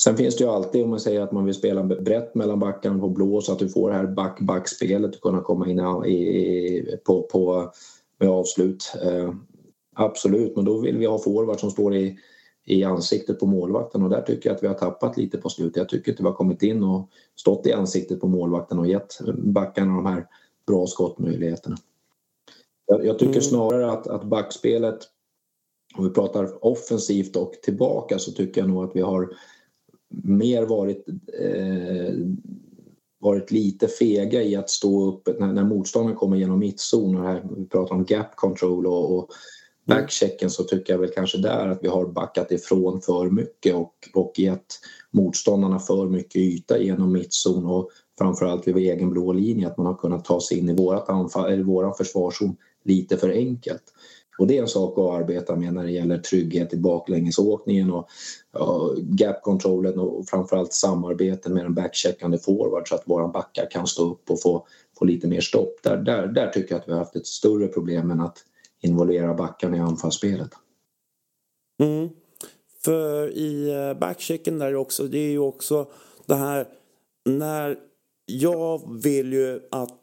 Sen finns det ju alltid, om man säger att man vill spela brett mellan backarna på blå så att du får det här back-back-spelet och kunna komma in i, i, på, på, med avslut. Absolut, men då vill vi ha forward som står i i ansiktet på målvakten, och där tycker jag att vi har tappat lite på slutet. Jag tycker inte vi har kommit in och stått i ansiktet på målvakten och gett backarna de här bra skottmöjligheterna. Jag, jag tycker mm. snarare att, att backspelet, om vi pratar offensivt och tillbaka, så tycker jag nog att vi har mer varit eh, varit lite fega i att stå upp när, när motståndaren kommer genom mittzon, och här vi pratar om gap control och, och backchecken, så tycker jag väl kanske där att vi har backat ifrån för mycket och, och gett motståndarna för mycket yta genom mittzon och framförallt vid egen blå linje, att man har kunnat ta sig in i vårat anfall, eller våran försvarszon lite för enkelt. Och det är en sak att arbeta med när det gäller trygghet i baklängesåkningen och ja, gap-kontrollen och framförallt samarbete med den backcheckande forward så att våra backar kan stå upp och få, få lite mer stopp. Där, där, där tycker jag att vi har haft ett större problem än att involvera backarna i anfallsspelet. Mm. För i backchecken där också, det är ju också det här när jag vill ju att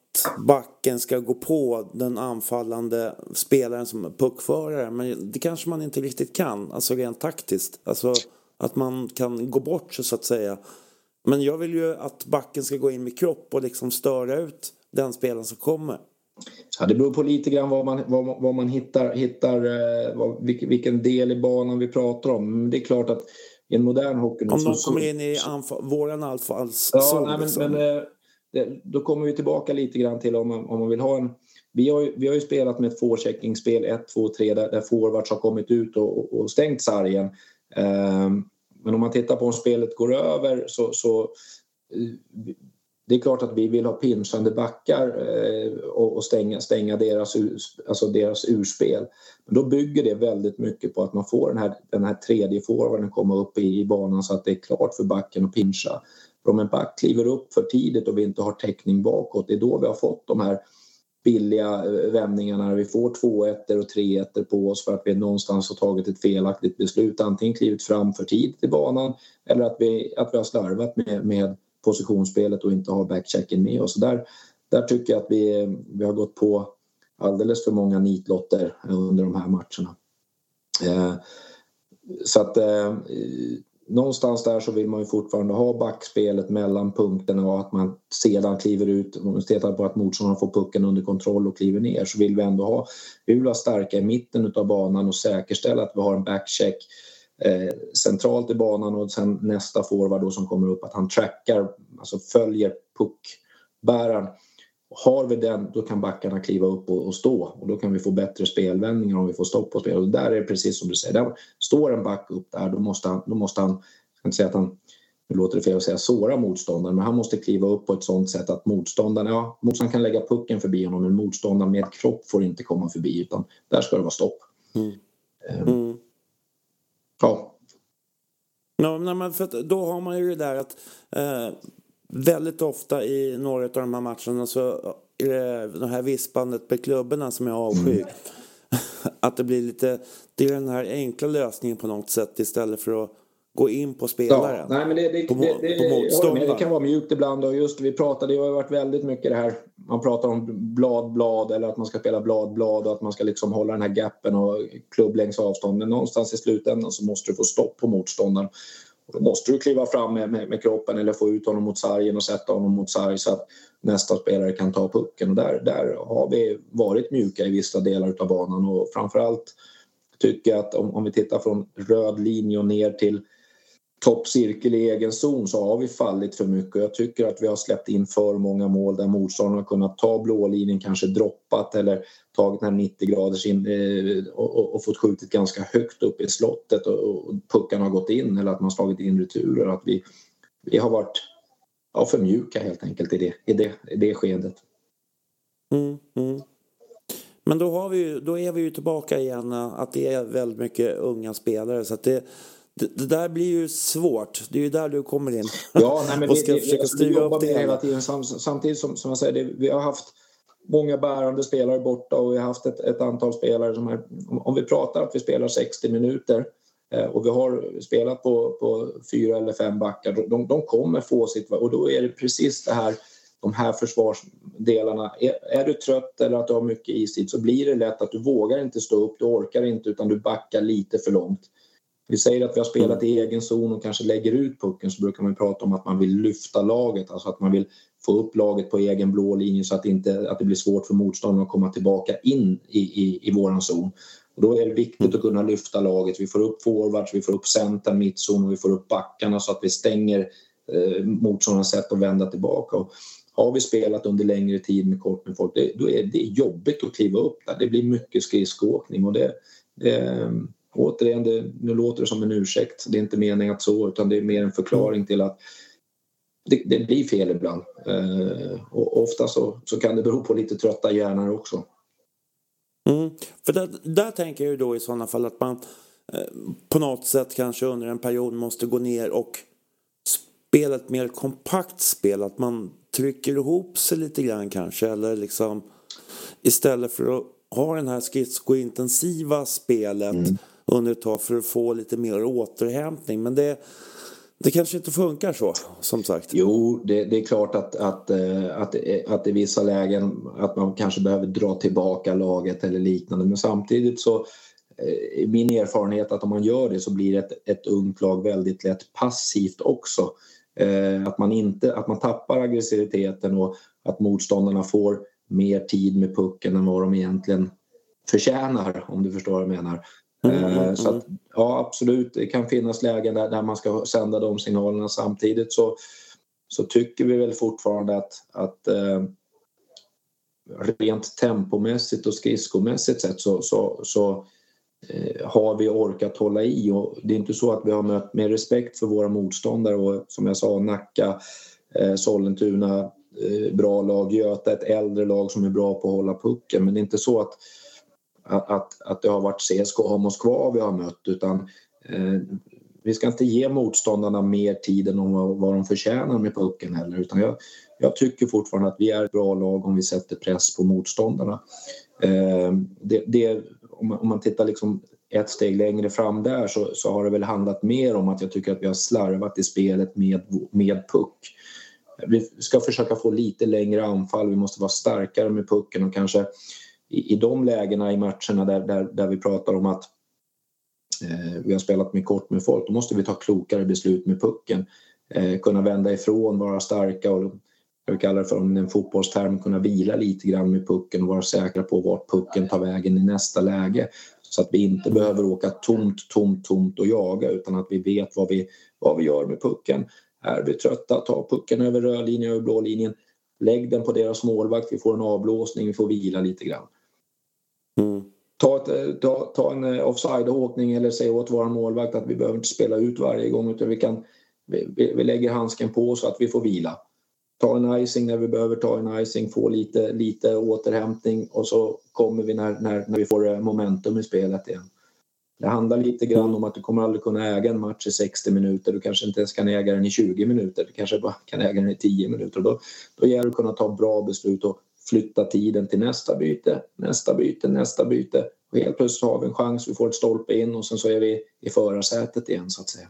backen ska gå på den anfallande spelaren som puckförare, men det kanske man inte riktigt kan, alltså rent taktiskt, alltså att man kan gå bort så att säga. Men jag vill ju att backen ska gå in med kropp och liksom störa ut den spelaren som kommer. Ja, det beror på lite grann vad man, vad, vad man hittar, hittar vad, vilken del i banan vi pratar om. Det är klart att i en modern hockey. Om någon kommer in i anfall, våran anfalls. Ja, nej, men, så. men det, då kommer vi tillbaka lite grann till om man, om man vill ha en. Vi har ju, vi har ju spelat med ett forechecking-spel ett, två, tre där, där forwards har kommit ut och, och stängt sargen. Um, men om man tittar på om spelet går över så, så det är klart att vi vill ha pinchande backar eh, och, och stänga, stänga deras, alltså deras urspel. Men då bygger det väldigt mycket på att man får den här, den här tredje forwarden komma upp i, i banan så att det är klart för backen att pincha. För om en back kliver upp för tidigt och vi inte har täckning bakåt, det är då vi har fått de här billiga vändningarna. Vi får två ettor och tre ettor på oss för att vi någonstans har tagit ett felaktigt beslut. Antingen klivit fram för tidigt i banan eller att vi, att vi har slarvat med, med positionsspelet och inte har backchecken med oss. Så där, där tycker jag att vi, vi har gått på alldeles för många nitlotter under de här matcherna. Eh, så att eh, någonstans där så vill man ju fortfarande ha backspelet mellan punkterna och att man sedan kliver ut och tittar på att motståndaren får pucken under kontroll och kliver ner, så vill vi ändå ha hula starka i mitten av banan och säkerställa att vi har en backcheck eh, centralt i banan och sen nästa forward då som kommer upp att han trackar, alltså följer puckbäraren. Har vi den, då kan backarna kliva upp och, och stå. Och då kan vi få bättre spelvändningar om vi får stopp på spel. Och där är det precis som du säger. Där står en back upp där, då måste han, då måste han, jag kan inte säga att han, nu låter det fel att säga såra motståndaren. Men han måste kliva upp på ett sånt sätt att motståndaren, ja, motståndaren kan lägga pucken förbi honom. Men motståndaren med kropp får inte komma förbi, utan där ska det vara stopp. Mm. Mm. Ja. Ja, men för då har man ju det där att... Eh... Väldigt ofta i några av de här matcherna så är det, det här vispandet på klubborna som jag avskyr. Mm. Att det blir lite, det är den här enkla lösningen på något sätt istället för att gå in på spelaren. Ja, nej men det, det, på, det, det, på med, det kan vara mjukt ibland och just vi pratade, det har ju varit väldigt mycket det här, man pratar om blad, blad eller att man ska spela blad, blad och att man ska liksom hålla den här gappen och klubb längs avstånd. Men någonstans i slutändan så måste du få stopp på motståndaren. Då måste du kliva fram med, med, med kroppen eller få ut honom mot sargen och sätta honom mot sarg så att nästa spelare kan ta pucken. Och där, där har vi varit mjuka i vissa delar av banan. Och framförallt tycker jag att om, om vi tittar från röd linje och ner till toppcirkel i egen zon så har vi fallit för mycket. Jag tycker att vi har släppt in för många mål där motståndarna har kunnat ta blålinjen, kanske droppat eller tagit den nittio graders in och, och, och fått skjutit ganska högt upp i slottet och, och puckarna har gått in eller att man slagit in returer. Att vi, vi har varit ja, för mjuka helt enkelt i det, i det, i det skedet. Mm, mm. Men då, har vi ju, då är vi ju tillbaka igen att det är väldigt mycket unga spelare så att det Det där blir ju svårt. Det är ju där du kommer in. Ja, nej, men och ska vi, försöka styra vi upp det hela tiden. Samtidigt som, som jag säger, det, vi har haft många bärande spelare borta och vi har haft ett, ett antal spelare som är, om, om vi pratar att vi spelar sextio minuter eh, och vi har spelat på, på fyra eller fem backar, de, de kommer få sitt, och då är det precis det här, de här försvarsdelarna. Är, är du trött eller att du har mycket istid så blir det lätt att du vågar inte stå upp, du orkar inte utan du backar lite för långt. Vi säger att vi har spelat i egen zon och kanske lägger ut pucken, så brukar man prata om att man vill lyfta laget. Alltså att man vill få upp laget på egen blå linje så att, inte, att det blir svårt för motståndarna att komma tillbaka in i, i, i våran zon. Och då är det viktigt att kunna lyfta laget. Vi får upp forwards, vi får upp centern, mittzon och vi får upp backarna så att vi stänger eh, motståndarnas sätt att vända tillbaka. Och har vi spelat under längre tid med kort med folk, det, då är det jobbigt att kliva upp där. Det blir mycket skridskåkning och det... det återigen, det, nu låter det som en ursäkt. Det är inte meningen att så, utan det är mer en förklaring till att det, det blir fel ibland. Eh, och ofta så, så kan det bero på lite trötta hjärnor också. Mm. För där, där tänker jag ju då i sådana fall att man eh, på något sätt kanske under en period måste gå ner och spela ett mer kompakt spel. Att man trycker ihop sig lite grann kanske. Eller liksom istället för att ha den här skridskointensiva spelet. Mm. Under ett tag för att få lite mer återhämtning. Men det, det kanske inte funkar så, som sagt. Jo, det, det är klart att, att, att, att i vissa lägen att man kanske behöver dra tillbaka laget eller liknande. Men samtidigt så min erfarenhet att om man gör det så blir ett, ett ungt lag väldigt lätt passivt också. Att man, inte, att man tappar aggressiviteten och att motståndarna får mer tid med pucken än vad de egentligen förtjänar, om du förstår vad jag menar. Mm, mm, så att, ja, absolut, det kan finnas lägen där, där man ska sända de signalerna. Samtidigt så, så tycker vi väl fortfarande att, att eh, rent tempomässigt och skridskomässigt sett så, så, så eh, har vi orkat hålla i, och det är inte så att vi har mött med respekt för våra motståndare, och som jag sa, Nacka, eh, Sollentuna, eh, bra lag, Göta, ett äldre lag som är bra på att hålla pucken, men det är inte så att Att, att det har varit C S K A Moskva vi har mött, utan eh, vi ska inte ge motståndarna mer tid än vad, vad de förtjänar med pucken heller, utan jag, jag tycker fortfarande att vi är ett bra lag om vi sätter press på motståndarna. Eh, det, det, om, man, om man tittar liksom ett steg längre fram där, så, så har det väl handlat mer om att jag tycker att vi har slarvat i spelet med, med puck. Vi ska försöka få lite längre anfall, vi måste vara starkare med pucken, och kanske I, i de lägena i matcherna där, där, där vi pratar om att eh, vi har spelat med kort med folk, då måste vi ta klokare beslut med pucken. Eh, kunna vända ifrån, vara starka, och jag kallar det för en fotbollsterm, kunna vila lite grann med pucken och vara säkra på vart pucken tar vägen i nästa läge. Så att vi inte behöver åka tomt, tomt, tomt och jaga, utan att vi vet vad vi, vad vi gör med pucken. Är vi trötta, ta pucken över röd linjen, över blå linjen. Lägg den på deras målvakt, vi får en avblåsning, vi får vila lite grann. Mm. Ta, ett, ta, ta en offside-åkning, eller säg åt vår målvakt att vi behöver inte spela ut varje gång, utan vi, kan, vi, vi, vi lägger handsken på så att vi får vila. Ta en icing när vi behöver ta en icing, få lite, lite återhämtning, och så kommer vi när, när, när vi får momentum i spelet igen. Det handlar lite grann om att du kommer aldrig kunna äga en match i sextio minuter. Du kanske inte ens kan äga den i tjugo minuter. Du kanske bara kan äga den i tio minuter. Då, då gäller det att kunna ta bra beslut och flytta tiden till nästa byte, nästa byte, nästa byte. Och helt plötsligt har vi en chans, vi får ett stolpe in, och sen så är vi i förarsätet igen, så att säga.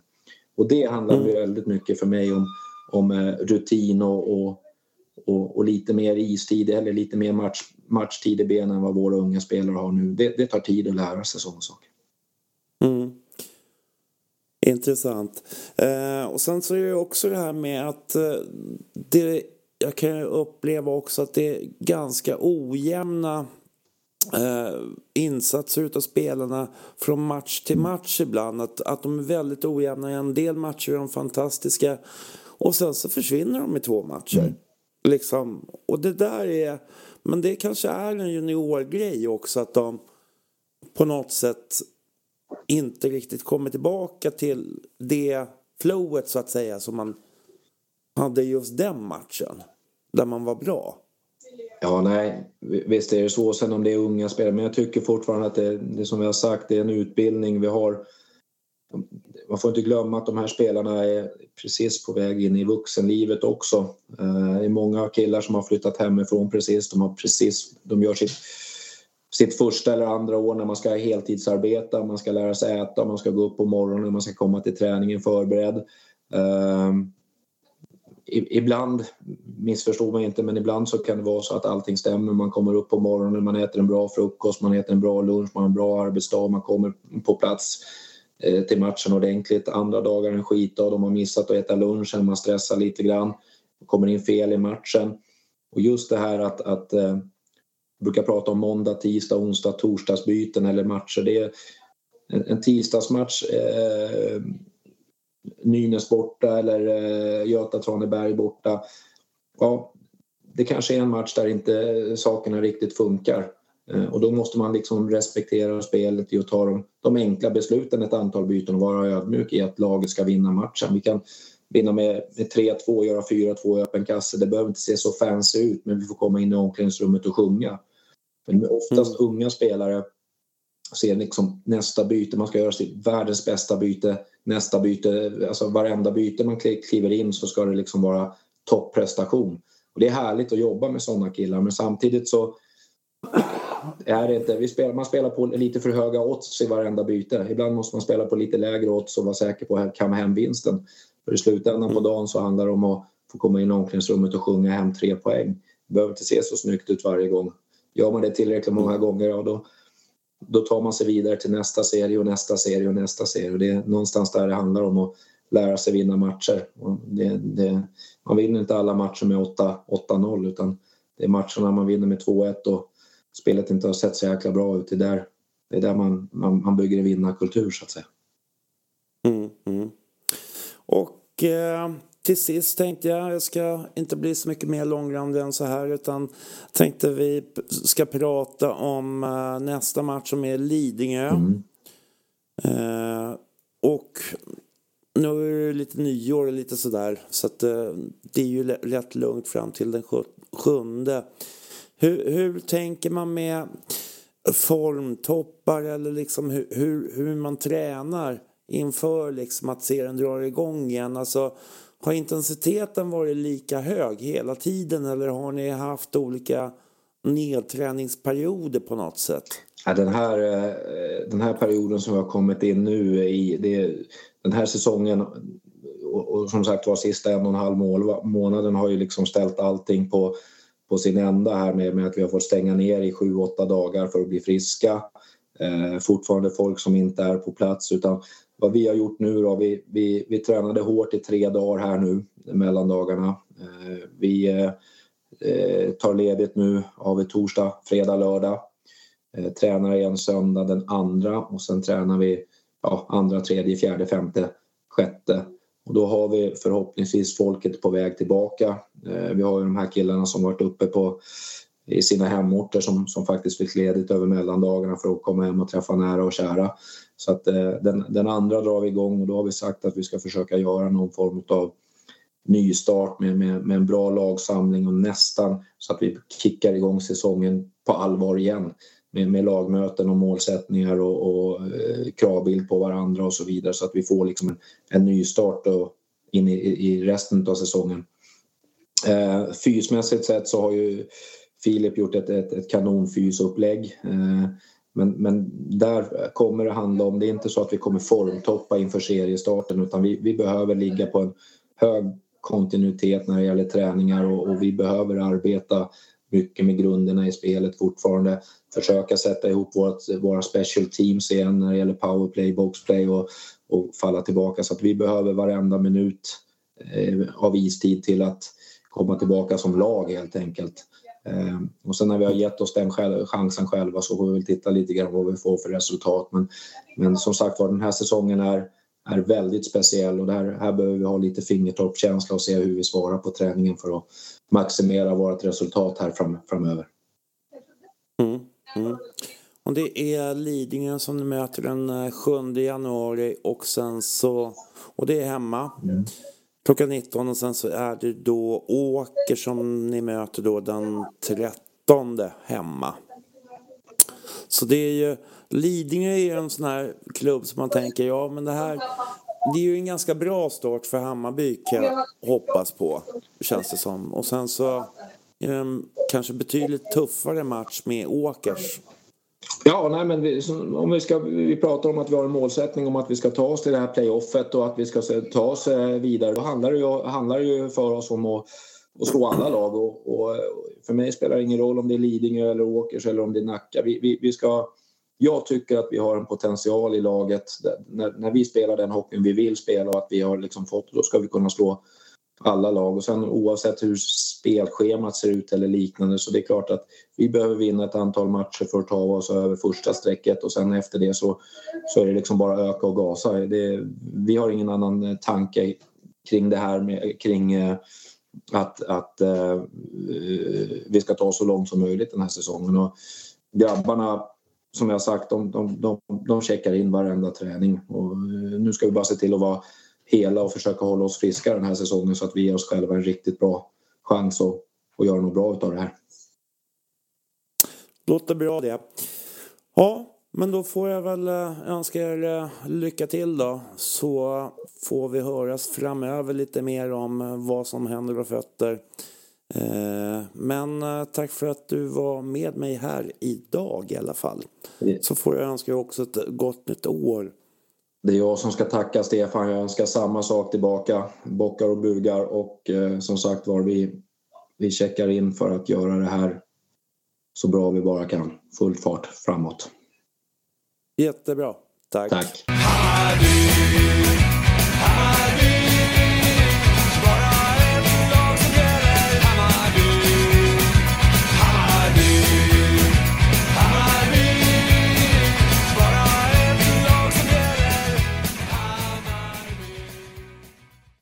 Och det handlar mm. väldigt mycket för mig om, om rutin och, och, och, och lite mer istid, eller lite mer match, matchtid i benen än vad våra unga spelare har nu. Det, det tar tid att lära sig sådana saker. Mm. Intressant. eh, Och sen så är det också det här med att eh, det, jag kan uppleva också att det är ganska ojämna eh, insatser utav spelarna från match till match ibland, att, att de är väldigt ojämna. I en del matcher är de fantastiska, och sen så försvinner de i två matcher. Mm. Liksom. Och det där är, men det kanske är en juniorgrej också, att de på något sätt inte riktigt kommer tillbaka till det flowet, så att säga, som man hade just den matchen där man var bra. Ja, nej, visst är det så, sen om det är unga spelare, men jag tycker fortfarande att det, det som vi har sagt, det är en utbildning vi har. Man får inte glömma att de här spelarna är precis på väg in i vuxenlivet också. Det är många killar som har flyttat hemifrån precis, de har precis, de gör sitt sitt första eller andra år när man ska heltidsarbeta, man ska lära sig äta, man ska gå upp på morgonen, man ska komma till träningen förberedd. Eh, ibland, missförstår man inte, men ibland så kan det vara så att allting stämmer. Man kommer upp på morgonen, man äter en bra frukost, man äter en bra lunch, man har en bra arbetsdag, man kommer på plats eh, till matchen ordentligt. Andra dagar en skitdag, de har missat att äta lunchen, man stressar lite grann, kommer in fel i matchen. Och just det här att... att eh, brukar prata om måndag, tisdag, onsdag, torsdagsbyten eller matcher. Det är en, en tisdagsmatch, eh, Nynäs borta eller eh, Göta, Traneberg borta. Ja, det kanske är en match där inte sakerna riktigt funkar. Eh, och då måste man liksom respektera spelet och ta de, de enkla besluten, ett antal byten, och vara ödmjuk i att laget ska vinna matchen. Vi kan vinna med, med tre två, göra fyra två i öppen kasse. Det behöver inte se så fancy ut, men vi får komma in i omklädningsrummet och sjunga. Men oftast mm. unga spelare ser liksom nästa byte, man ska göra sitt världens bästa byte, nästa byte, alltså varenda byte man kliver in så ska det liksom vara topprestation. Och det är härligt att jobba med sådana killar, men samtidigt så är det inte, vi spelar, man spelar på lite för höga odds i varenda byte. Ibland måste man spela på lite lägre odds och vara säker på att kamma hem vinsten. För i slutändan på dagen så handlar det om att få komma in i omklädningsrummet och sjunga hem tre poäng. Det behöver inte se så snyggt ut varje gång. Gör man det tillräckligt många gånger, ja, då, då tar man sig vidare till nästa serie och nästa serie och nästa serie. Och det är någonstans där det handlar om att lära sig vinna matcher. Och det, det, man vinner inte alla matcher med åtta noll, utan det är matcherna man vinner med två ett och spelet inte har sett så jäkla bra ut. Det där, det är där man, man, man bygger en vinnarkultur så att säga. Mm, mm. Och eh, till sist tänkte jag, jag ska inte bli så mycket mer långrandig än så här, utan tänkte vi ska prata om eh, nästa match som är Lidingö. Mm. Eh, och nu är det lite nyår och lite sådär, så att eh, det är ju l- lätt lugnt fram till den sjut- sjunde. Hur, hur tänker man med formtoppar eller liksom hur, hur, hur man tränar inför liksom att serien drar igång igen? Alltså, har intensiteten varit lika hög hela tiden eller har ni haft olika nedträningsperioder på något sätt? Ja, den, här, den här perioden som vi har kommit in nu i, det, den här säsongen och, och som sagt var sista en och en halv månaden har ju liksom ställt allting på på sin ända här med, med att vi har fått stänga ner i sju, åtta dagar för att bli friska. Eh, fortfarande folk som inte är på plats, utan vad vi har gjort nu då, vi, vi, vi tränade hårt i tre dagar här nu, mellan dagarna. Eh, vi eh, tar ledigt nu, har vi torsdag, fredag, lördag. Eh, tränar igen söndag den andra och sen tränar vi ja, andra, tredje, fjärde, femte, sjätte. Och då har vi förhoppningsvis folket på väg tillbaka. Eh, vi har ju de här killarna som varit uppe på, i sina hemorter som, som faktiskt fick ledigt över mellandagarna för att komma hem och träffa nära och kära. Så att eh, den, den andra drar vi igång och då har vi sagt att vi ska försöka göra någon form av nystart med, med, med en bra lagsamling och nästan så att vi kickar igång säsongen på allvar igen. Med, med lagmöten och målsättningar och, och eh, kravbild på varandra och så vidare. Så att vi får liksom en, en ny start och in i, i resten av säsongen. Eh, fysmässigt sett så har ju Filip gjort ett, ett, ett kanonfysupplägg. Eh, men, men där kommer det handla om, det är inte så att vi kommer formtoppa inför seriestarten. Utan vi, vi behöver ligga på en hög kontinuitet när det gäller träningar. Och, och vi behöver arbeta mycket med grunderna i spelet fortfarande. Försöka sätta ihop vårt, våra special teams igen när det gäller powerplay, boxplay och, och falla tillbaka. Så att vi behöver varenda minut eh, av istid till att komma tillbaka som lag helt enkelt. Eh, och sen när vi har gett oss den själv, chansen själva så får vi väl titta lite grann vad vi får för resultat. Men, men som sagt var, den här säsongen är, är väldigt speciell och där, här behöver vi ha lite fingertoppkänsla och se hur vi svarar på träningen för att maximera vårt resultat här fram, framöver. Mm. Mm. Och det är Lidingö som du möter den sjunde januari och sen så, och det är hemma mm. klockan nitton och sen så är det då Åker som ni möter då den trettonde hemma. Så det är ju, Lidingö är ju en sån här klubb som man tänker, ja men det här, det är ju en ganska bra start för Hammarby kan jag hoppas på, känns det som. Och sen så kanske betydligt tuffare match med Åkers. Ja, nej, men vi, om vi, ska, vi pratar om att vi har en målsättning om att vi ska ta oss till det här playoffet och att vi ska ta oss vidare. Då handlar det ju, handlar det ju för oss om att, att slå alla lag. Och, och för mig spelar det ingen roll om det är Lidingö eller Åkers eller om det är Nacka. Vi, vi, vi ska, jag tycker att vi har en potential i laget. När, när vi spelar den hockeyn vi vill spela och att vi har liksom fått, då ska vi kunna slå alla lag och sen oavsett hur spelschemat ser ut eller liknande så det är klart att vi behöver vinna ett antal matcher för att ta oss över första strecket och sen efter det så, så är det liksom bara öka och gasa. Det, vi har ingen annan tanke kring det här med, kring att, att uh, vi ska ta så långt som möjligt den här säsongen och grabbarna som jag sagt de, de, de, de checkar in varenda träning och nu ska vi bara se till att vara hela och försöka hålla oss friska den här säsongen så att vi ger oss själva en riktigt bra chans att, att göra något bra utav det här. Låter bra det. Ja, men då får jag väl önska er lycka till då. Så får vi höras framöver lite mer om vad som händer och fötter. Men tack för att du var med mig här idag i alla fall. Så får jag önska er också ett gott nytt år. Det är jag som ska tacka Stefan. Jag önskar samma sak tillbaka. Bockar och bugar. Och eh, som sagt var vi, vi checkar in för att göra det här så bra vi bara kan. Full fart framåt. Jättebra. Tack. Tack.